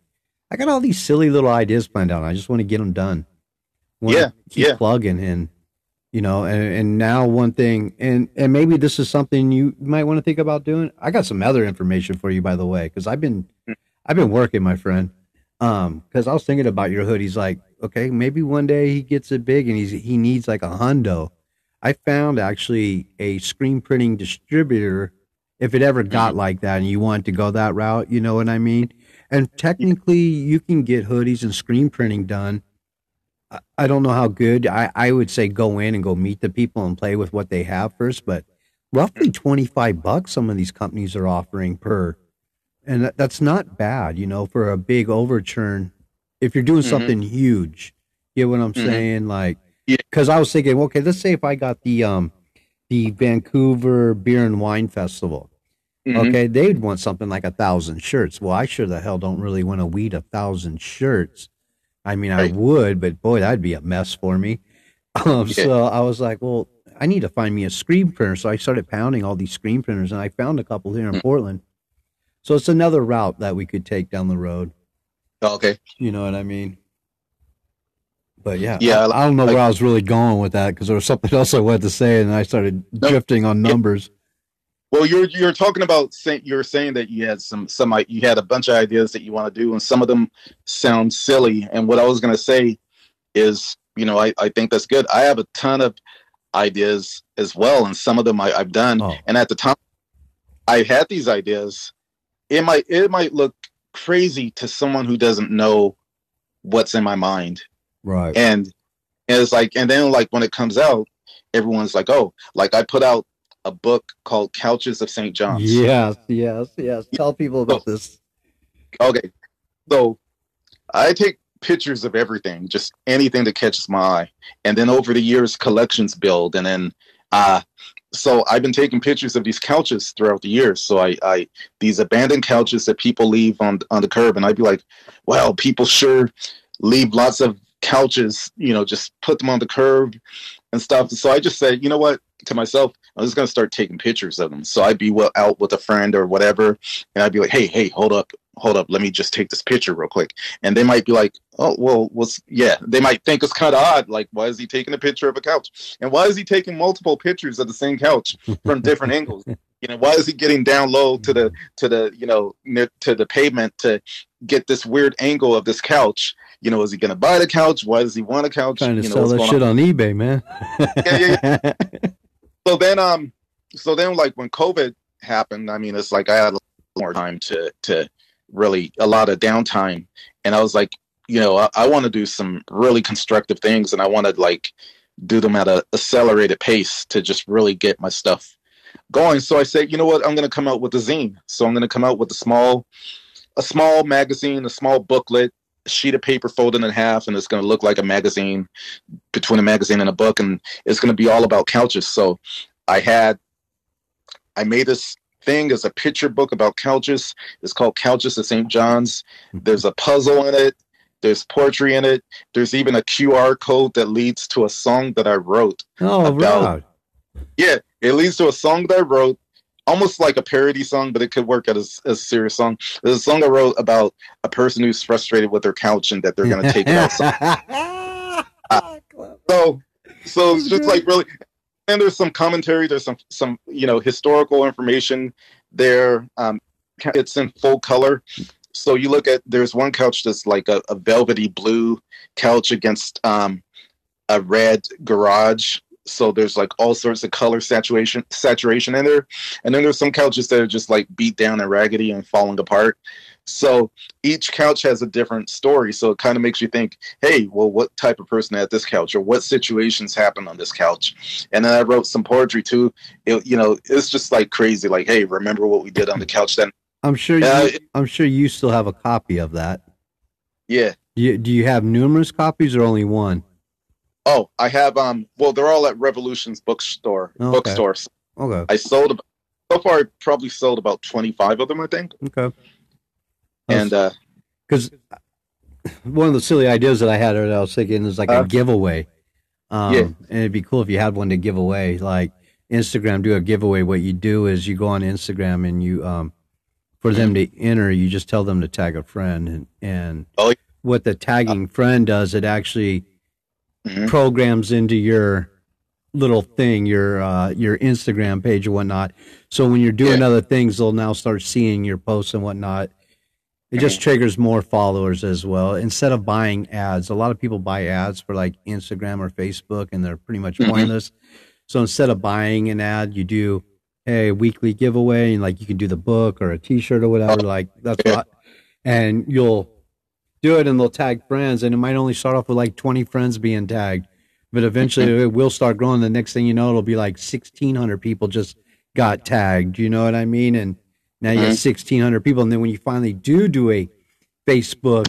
I got all these silly little ideas planned out. I just want to get them done. Keep plugging in. You know, and now one thing, and maybe this is something you might want to think about doing. I got some other information for you, by the way, because I've been working, my friend. Because I was thinking about your hoodies, like, okay, maybe one day he gets it big and he needs like a hundo. I found actually a screen printing distributor, if it ever got like that, and you want to go that route, you know what I mean? And technically, you can get hoodies and screen printing done. I don't know how good. I would say go in and go meet the people and play with what they have first, but roughly $25 some of these companies are offering per, and that's not bad, you know, for a big overturn. If you're doing something huge, you know what I'm saying? Like, cause I was thinking, okay, let's say if I got the Vancouver Beer and Wine Festival, okay, they'd want something like 1,000 shirts. Well, I sure the hell don't really want to weed 1,000 shirts. I mean, I would, but boy, that'd be a mess for me. So I was like, well, I need to find me a screen printer. So I started pounding all these screen printers, and I found a couple here in Portland. So it's another route that we could take down the road. Okay. You know what I mean? But yeah, I don't know where I was really going with that, because there was something else I wanted to say, and I started drifting on numbers. Well, you're talking about, you're saying that you had you had a bunch of ideas that you want to do, and some of them sound silly. And what I was going to say is, you know, I think that's good. I have a ton of ideas as well, and some of them I've done. Oh. And at the time I had these ideas, it might look crazy to someone who doesn't know what's in my mind. Right. And it's like, and then like when it comes out, everyone's like, oh, like I put out a book called Couches of St. John's. Yes. Tell people about this. Okay. So I take pictures of everything, just anything that catches my eye. And then over the years, collections build. And then, so I've been taking pictures of these couches throughout the years. So I these abandoned couches that people leave on the curb. And I'd be like, wow, people sure leave lots of couches, you know, just put them on the curb and stuff. So I just said, you know what, to myself, I'm just going to start taking pictures of them. So I'd be out with a friend or whatever, and I'd be like, hey, hold up, let me just take this picture real quick. And they might be like, oh, well, they might think it's kind of odd, like, why is he taking a picture of a couch? And why is he taking multiple pictures of the same couch from different angles? You know, why is he getting down low to the you know, near to the pavement to get this weird angle of this couch? You know, is he going to buy the couch? Why does he want a couch? Trying to sell that shit on eBay, man. Yeah. So then, like when COVID happened, I mean, it's like I had a lot more time to really, a lot of downtime, and I was like, you know, I want to do some really constructive things, and I want to like do them at an accelerated pace to just really get my stuff going. So I said, you know what, I'm going to come out with a zine. So I'm going to come out with a small magazine, a small booklet, a sheet of paper folded in half, and it's going to look like a magazine, between a magazine and a book, and it's going to be all about couches. So I made this thing as a picture book about couches. It's called Couches of St. John's. There's a puzzle in it. There's poetry in it. There's even a QR code that leads to a song that I wrote. Oh, right. Yeah, it leads to a song that I wrote, almost like a parody song, but it could work as a serious song. There's a song I wrote about a person who's frustrated with their couch and that they're going to take it outside. So it's just like really, and there's some commentary, there's some you know, historical information there. It's in full color. So you look at, there's one couch that's like a velvety blue couch against a red garage. So there's like all sorts of color saturation in there. And then there's some couches that are just like beat down and raggedy and falling apart. So each couch has a different story. So it kind of makes you think, hey, well, what type of person had this couch, or what situations happened on this couch? And then I wrote some poetry too. It, you know, it's just like crazy. Like, hey, remember what we did on the couch then? I'm sure you still have a copy of that. Yeah. Do you have numerous copies or only one? Oh, I have, well, they're all at Revolution's bookstores. Okay. I sold, so far, I probably sold about 25 of them, I think. Okay. And, because one of the silly ideas that I had, or that I was thinking, is like a giveaway. And it'd be cool if you had one to give away, like Instagram, do a giveaway. What you do is you go on Instagram and you, for them to enter, you just tell them to tag a friend, and what the tagging friend does, it actually programs into your little thing, your Instagram page and whatnot. So when you're doing other things, they'll now start seeing your posts and whatnot. It just triggers more followers as well. Instead of buying ads, a lot of people buy ads for like Instagram or Facebook, and they're pretty much pointless. So instead of buying an ad, you do a weekly giveaway, and like you can do the book or a t-shirt or whatever, like that's what, and you'll do it, and they'll tag friends, and it might only start off with like 20 friends being tagged, but eventually it will start growing. The next thing you know, it'll be like 1,600 people just got tagged, you know what I mean? And now you have 1,600 people, and then when you finally do a Facebook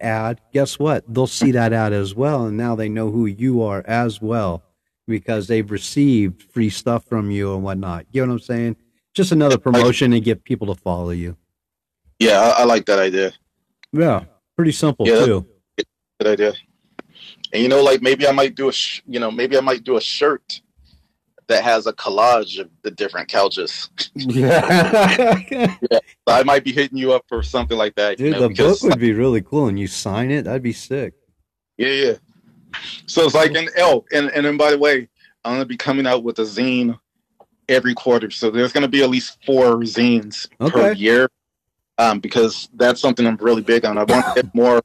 ad, guess what? They'll see that ad as well, and now they know who you are as well, because they've received free stuff from you and whatnot. You know what I'm saying? Just another promotion to get people to follow you. Yeah, I like that idea. Yeah, pretty simple too. Good idea. And you know, like maybe I might do a shirt that has a collage of the different couches. Yeah. Yeah. I might be hitting you up for something like that. Dude, you know, the book would be really cool, and you sign it. That'd be sick. Yeah, yeah. So it's like an elf. And by the way, I'm going to be coming out with a zine every quarter. So there's going to be at least 4 zines per year, because that's something I'm really big on. I want to get more,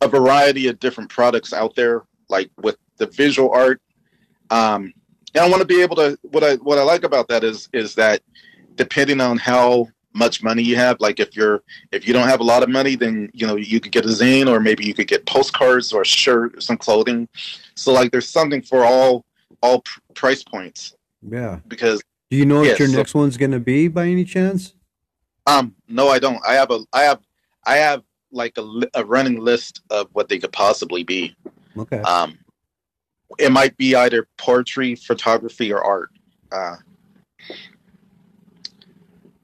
a variety of different products out there, like with the visual art. And I want to be able to, what I like about that is that depending on how much money you have, like if you don't have a lot of money, then, you know, you could get a zine, or maybe you could get postcards or a shirt or some clothing. So like, there's something for all price points. Yeah. Because do you know what your next one's going to be by any chance? No, I don't. I have like a running list of what they could possibly be. Okay. It might be either poetry, photography, or art.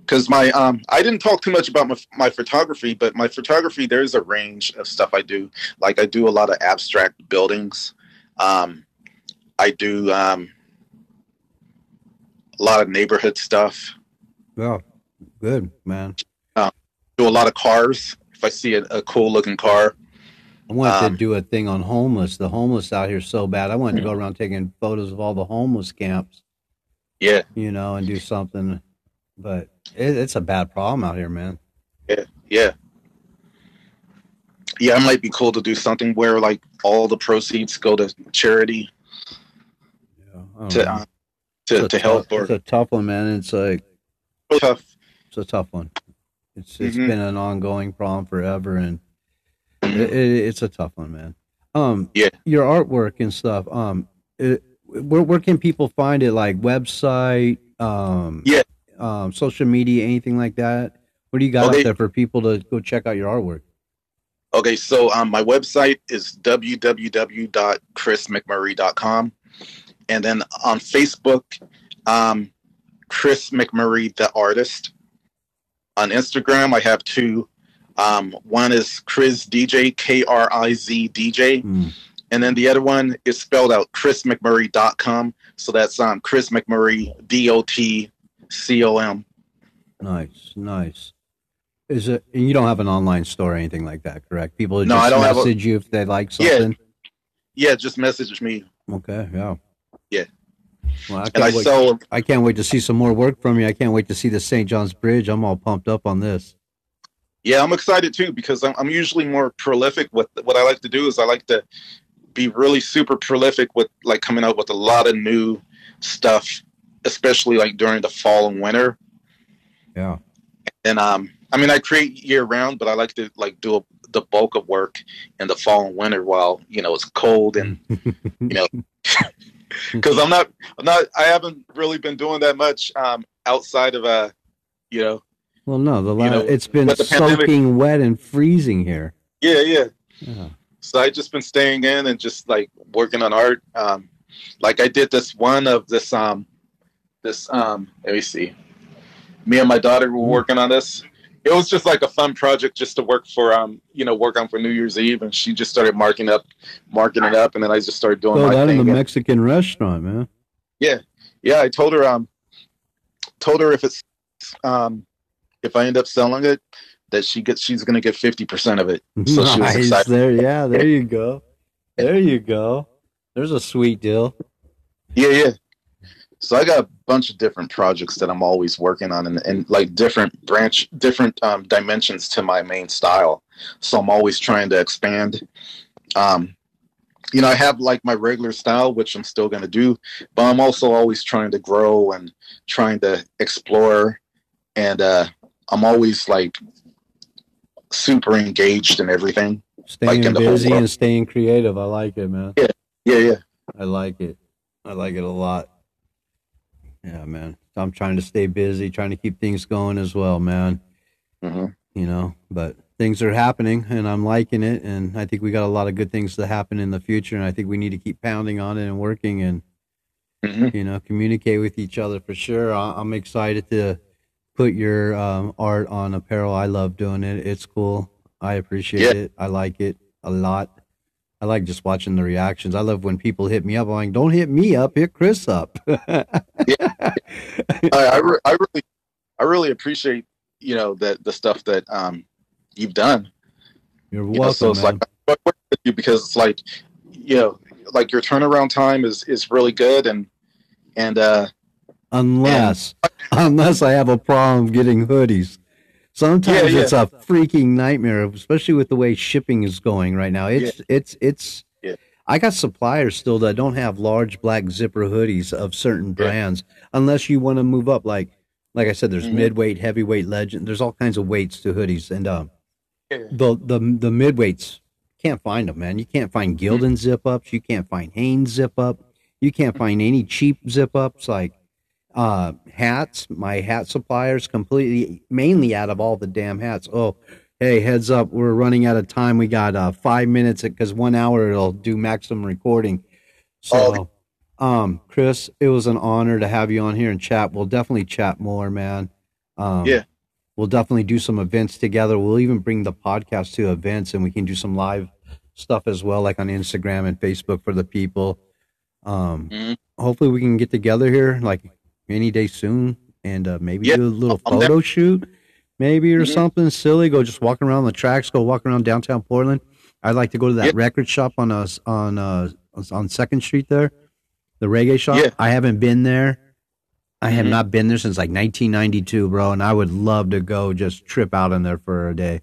Because my I didn't talk too much about my photography, but my photography, there's a range of stuff I do. Like I do a lot of abstract buildings. I do a lot of neighborhood stuff. Oh, good, man. Do a lot of cars. If I see a cool looking car. I wanted to do a thing on homeless. The homeless out here so bad. I wanted to go around taking photos of all the homeless camps. Yeah. You know, and do something. But it's a bad problem out here, man. Yeah. Yeah. Yeah, it might be cool to do something where, like, all the proceeds go to charity. Yeah, to help. It's a tough one, man. It's like... tough. It's a tough one. It's been an ongoing problem forever, and it's a tough one, man. Yeah. Your artwork and stuff. Where can people find it? Like website, social media, anything like that? What do you got out there for people to go check out your artwork? Okay, so my website is www.chrismcmurray.com, and then on Facebook, Chris McMurray the artist. On Instagram, I have 2. One is Chris DJ, Kriz DJ. And then the other one is spelled out chrismcmurray.com. So that's Chris McMurray, DOTCOM. Nice, nice. Is it? And you don't have an online store or anything like that, correct? People just message you if they like something? Yeah, just message me. Okay, yeah. Yeah. Well, I can't wait to see some more work from you. I can't wait to see the St. John's Bridge. I'm all pumped up on this. Yeah, I'm excited too, because I'm usually more prolific with what I like to do is I like to be really super prolific with like coming out with a lot of new stuff, especially like during the fall and winter. Yeah. And I mean, I create year round, but I like to like do the bulk of work in the fall and winter while, you know, it's cold and, you know, because I haven't really been doing that much outside of you know. Well, no, it's been soaking pandemic. Wet and freezing here. Yeah. So I just been staying in and just like working on art. Like I did this one of this let me see. Me and my daughter were working on this. It was just like a fun project just to work on for New Year's Eve, and she just started marking it up, and then I just started doing my thing. In the Mexican restaurant, man. Yeah, yeah. I told her if it's if I end up selling it, that she's gonna get 50% of it. So nice. She was excited. There you go. There you go. There's a sweet deal. Yeah. So I got a bunch of different projects that I'm always working on and like different dimensions to my main style. So I'm always trying to expand. You know, I have like my regular style, which I'm still going to do, but I'm also always trying to grow and trying to explore. And I'm always like super engaged in everything. Staying busy and staying creative. I like it, man. Yeah. I like it. I like it a lot. Yeah, man. I'm trying to stay busy, trying to keep things going as well, man. You know, but things are happening and I'm liking it. And I think we got a lot of good things to happen in the future. And I think we need to keep pounding on it and working and, you know, communicate with each other for sure. I'm excited to put your art on apparel. I love doing it. It's cool. I appreciate it. I like it a lot. I like just watching the reactions. I love when people hit me up. I'm like, don't hit me up, hit Chris up. Yeah. I really appreciate, you know, that the stuff that you've done. You're welcome. You know, so it's man. Like, because it's like, you know, like your turnaround time is really good. Unless I have a problem getting hoodies. Sometimes it's a freaking nightmare, especially with the way shipping is going right now. It's I got suppliers still that don't have large black zipper hoodies of certain brands, unless you want to move up. Like I said, there's midweight, heavyweight, legend. There's all kinds of weights to hoodies, and the midweights, can't find them, man. You can't find Gildan zip ups. You can't find Hanes zip up. You can't find any cheap zip ups. Like, hats, my hat suppliers completely, mainly out of all the damn hats. Oh, hey, heads up, we're running out of time. We got 5 minutes, because 1 hour it'll do maximum recording. So, Chris, it was an honor to have you on here and chat. We'll definitely chat more, man. We'll definitely do some events together. We'll even bring the podcast to events, and we can do some live stuff as well, like on Instagram and Facebook for the people. Hopefully we can get together here, like, any day soon, and maybe do a little photo shoot, maybe, or something silly. Go just walk around the tracks, go walk around downtown Portland. I'd like to go to that record shop on 2nd Street there, the reggae shop. I haven't been there. I have not been there since like 1992, bro, and I would love to go just trip out in there for a day.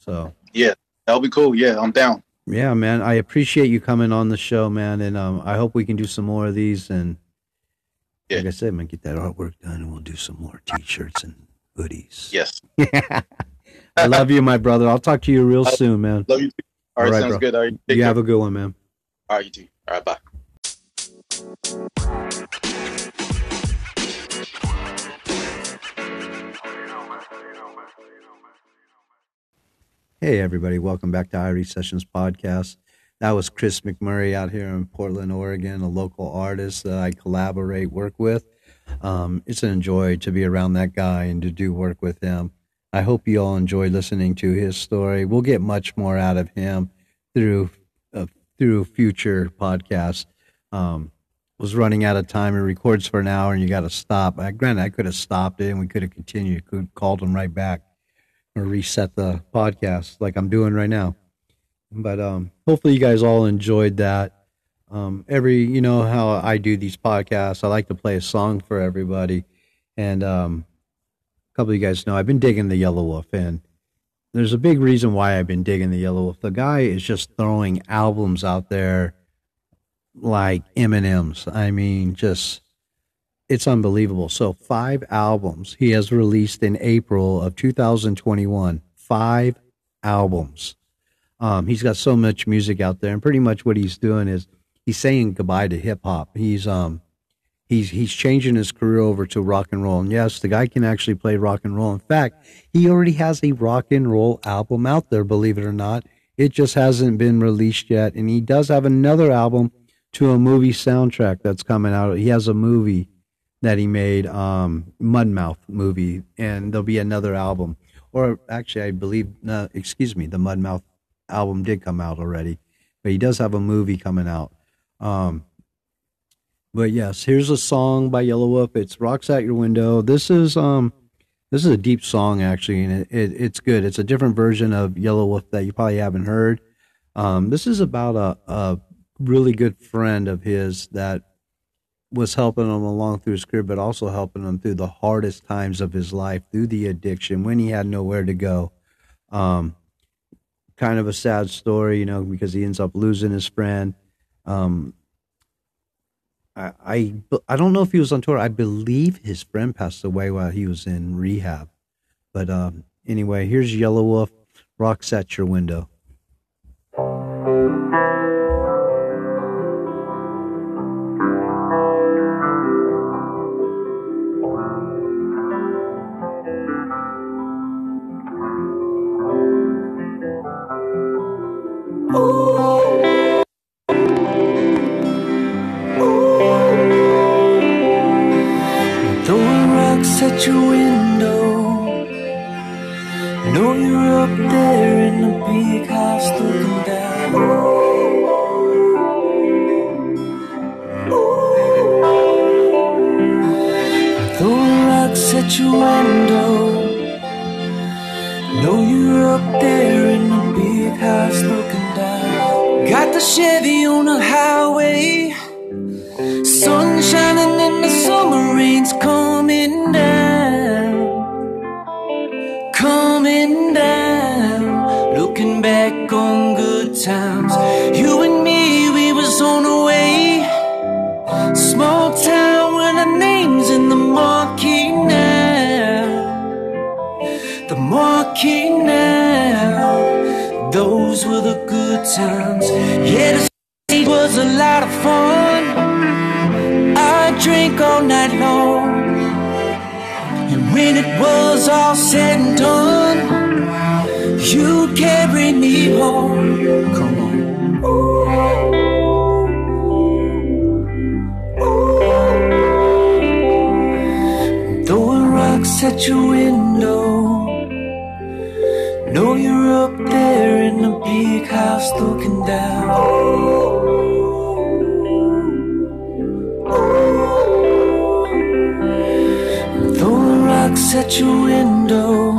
So yeah, that'll be cool. Yeah, I'm down. Yeah, man, I appreciate you coming on the show, man, and I hope we can do some more of these, and like I said, I'm going to get that artwork done, and we'll do some more t-shirts and hoodies. Yes. I love you, my brother. I'll talk to you real soon, man. Love you too. All right, sounds good. All right, you have a good one, man. All right, you too. All right, bye. Hey, everybody. Welcome back to Irie Sessions Podcast. That was Chris McMurray out here in Portland, Oregon, a local artist that I work with. It's a joy to be around that guy and to do work with him. I hope you all enjoyed listening to his story. We'll get much more out of him through future podcasts. Was running out of time. It records for an hour, and you got to stop. Granted, I could have stopped it, and we could have continued. Could have called him right back or reset the podcast like I'm doing right now. But hopefully you guys all enjoyed that. You know how I do these podcasts, I like to play a song for everybody. And a couple of you guys know I've been digging the Yellow Wolf, and there's a big reason why I've been digging the Yellow Wolf. The guy is just throwing albums out there like M&Ms. I mean, just, it's unbelievable. So 5 albums he has released in April of 2021. 5 albums. He's got so much music out there, and pretty much what he's doing is he's saying goodbye to hip hop. He's changing his career over to rock and roll. And yes, the guy can actually play rock and roll. In fact, he already has a rock and roll album out there, believe it or not. It just hasn't been released yet. And he does have another album to a movie soundtrack that's coming out. He has a movie that he made, Mudmouth movie, and there'll be another album. Or actually, I believe, the Mudmouth album did come out already, but he does have a movie coming out. But yes, here's a song by Yellow Wolf. It's Rocks Out Your Window. This is a deep song, actually, and it's good. It's a different version of Yellow Wolf that you probably haven't heard. This is about a really good friend of his that was helping him along through his career, but also helping him through the hardest times of his life, through the addiction, when he had nowhere to go. Kind of a sad story, you know, because he ends up losing his friend. I don't know if he was on tour. I believe his friend passed away while he was in rehab. But anyway, here's Yellow Wolf, Rocks at Your Window. Know you're up there in the big house looking down. the Chevy on the highway. Sun shining in the summer, rain's coming down, coming down. Looking back on good times, you and me, we was on our way. Small town when our name's in the marquee now, the marquee now. Those were the good times. Yeah, it was a lot of fun. Drink all night long, and when it was all said and done, you carry me home. Come on. Ooh, ooh. Throw a rock at your window, know you're up there in the big house looking down. At your window,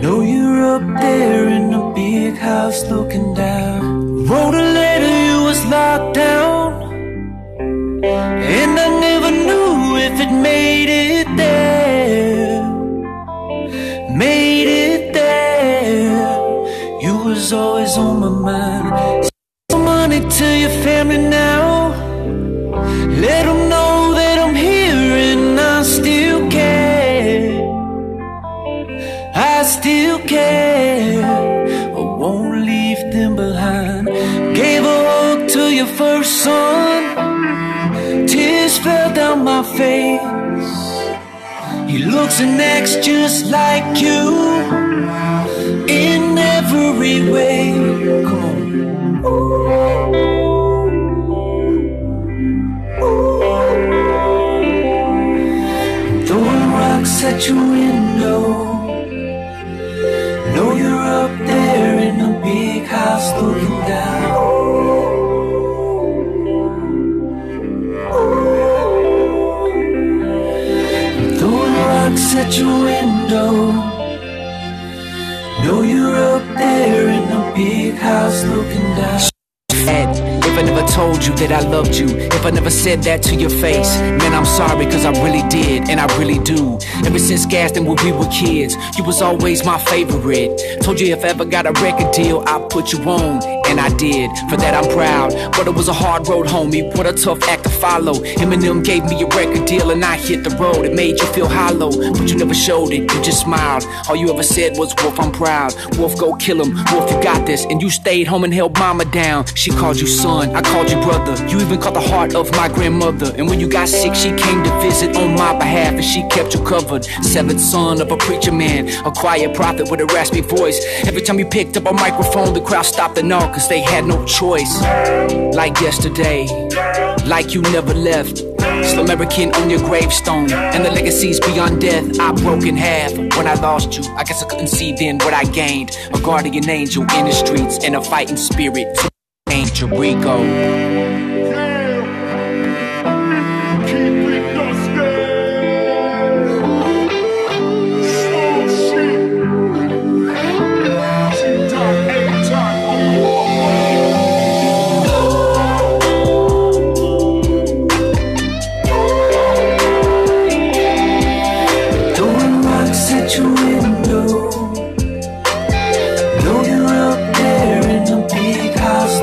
know you're up there in the big house looking down. Wrote a letter, you was locked down, and I never knew if it made it there, made it there. You was always on my mind. Send money to your family now, let them know that I'm here and I still I still care, I won't leave them behind. Gave a hug to your first son, tears fell down my face. He looks and acts just like you in every way. Come on. Ooh, ooh. Throwing rocks at your window, know you're up there in a big house looking down. Ooh. Throwing rocks at your window, know you're up there in a big house looking down. If I never told you that I loved you, if I never said that to your face, man, I'm sorry, cause I really did, and I really do. Ever since Gaston when we were kids, you was always my favorite. Told you if I ever got a record deal, I'd put you on, and I did. For that I'm proud, but it was a hard road, homie. What a tough act to follow. Eminem gave me a record deal and I hit the road. It made you feel hollow, but you never showed it, you just smiled. All you ever said was, Wolf, I'm proud. Wolf, go kill him. Wolf, you got this. And you stayed home and held mama down. She called you son, I called you brother. You even caught the heart of my grandmother. And when you got sick, she came to visit on my behalf, and she kept you covered. Seventh son of a preacher man, a quiet prophet with a raspy voice. Every time you picked up a microphone, the crowd stopped and all, cause they had no choice. Like yesterday, like you never left. Slow American on your gravestone, and the legacies beyond death. I broke in half when I lost you. I guess I couldn't see then what I gained. A guardian angel in the streets, and a fighting spirit. Angel Rico. Damn, keep it dusty. Slow shit. Time. Throwing rocks at your window, know you're up there in the big house.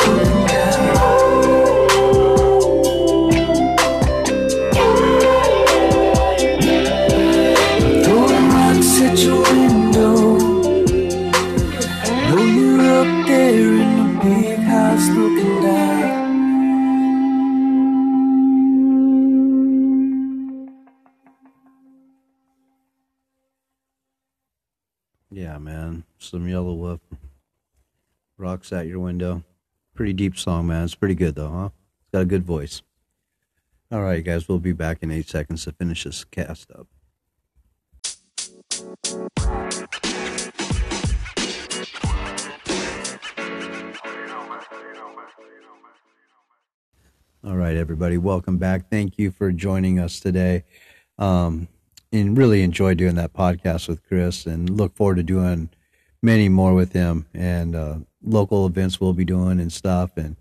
Some Yellow Wolf, rocks out your window. Pretty deep song, man. It's pretty good though, huh? It's got a good voice. All right, guys, we'll be back in 8 seconds to finish this cast up. All right, everybody, welcome back. Thank you for joining us today. And really enjoyed doing that podcast with Chris, and look forward to doing many more with him, and local events we'll be doing and stuff, and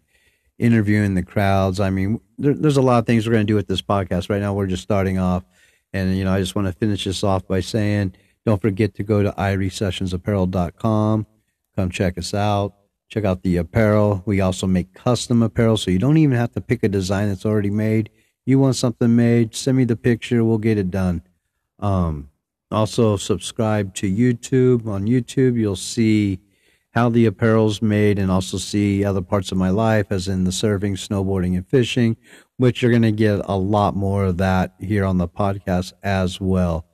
interviewing the crowds. I mean, there's a lot of things we're going to do with this podcast. Right now, we're just starting off, and you know, I just want to finish this off by saying, don't forget to go to iriesessionsapparel.com. Come check us out. Check out the apparel. We also make custom apparel, so you don't even have to pick a design that's already made. You want something made, send me the picture. We'll get it done. Also, subscribe to YouTube. On YouTube, you'll see how the apparel's made and also see other parts of my life, as in the surfing, snowboarding, and fishing, which you're going to get a lot more of that here on the podcast as well.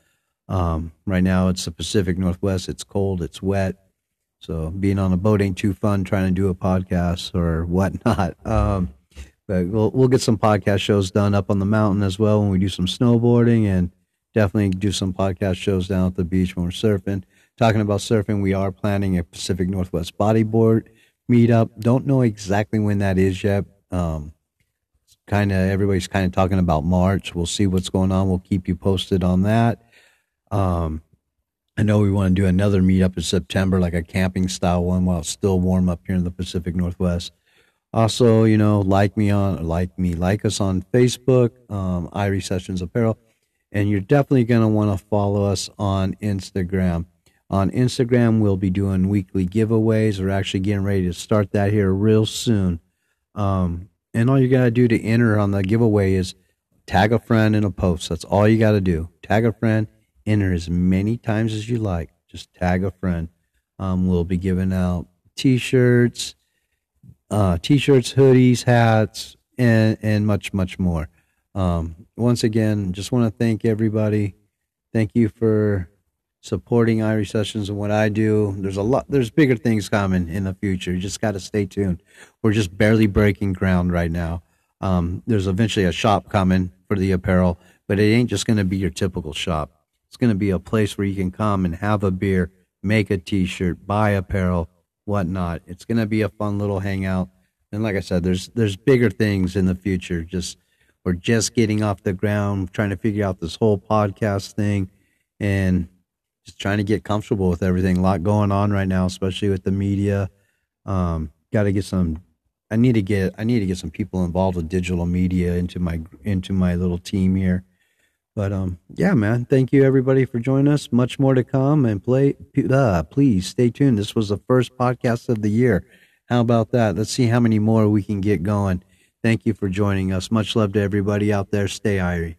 Right now, it's the Pacific Northwest. It's cold. It's wet. So being on a boat ain't too fun trying to do a podcast or whatnot. But we'll get some podcast shows done up on the mountain as well when we do some snowboarding, and definitely do some podcast shows down at the beach when we're surfing. Talking about surfing, we are planning a Pacific Northwest bodyboard meetup. Don't know exactly when that is yet. Everybody's kind of talking about March. We'll see what's going on. We'll keep you posted on that. I know we want to do another meetup in September, like a camping style one, while it's still warm up here in the Pacific Northwest. Also, you know, like us on Facebook, Irie Sessions Apparel. And you're definitely going to want to follow us on Instagram. On Instagram, we'll be doing weekly giveaways. We're actually getting ready to start that here real soon. And all you got to do to enter on the giveaway is tag a friend in a post. That's all you got to do. Tag a friend, enter as many times as you like. Just tag a friend. We'll be giving out t-shirts, hoodies, hats, and much, much more. Once again, just want to thank everybody. Thank you for supporting Irie Sessions and what I do. There's bigger things coming in the future. You just got to stay tuned. We're just barely breaking ground right now. There's eventually a shop coming for the apparel, but it ain't just going to be your typical shop. It's going to be a place where you can come and have a beer, make a t-shirt, buy apparel, whatnot. It's going to be a fun little hangout. And like I said, there's bigger things in the future. We're just getting off the ground, trying to figure out this whole podcast thing and just trying to get comfortable with everything. A lot going on right now, especially with the media. I need to get some people involved with digital media into my little team here. But yeah, man, thank you everybody for joining us. Much more to come, and please stay tuned. This was the first podcast of the year. How about that? Let's see how many more we can get going. Thank you for joining us. Much love to everybody out there. Stay Irie.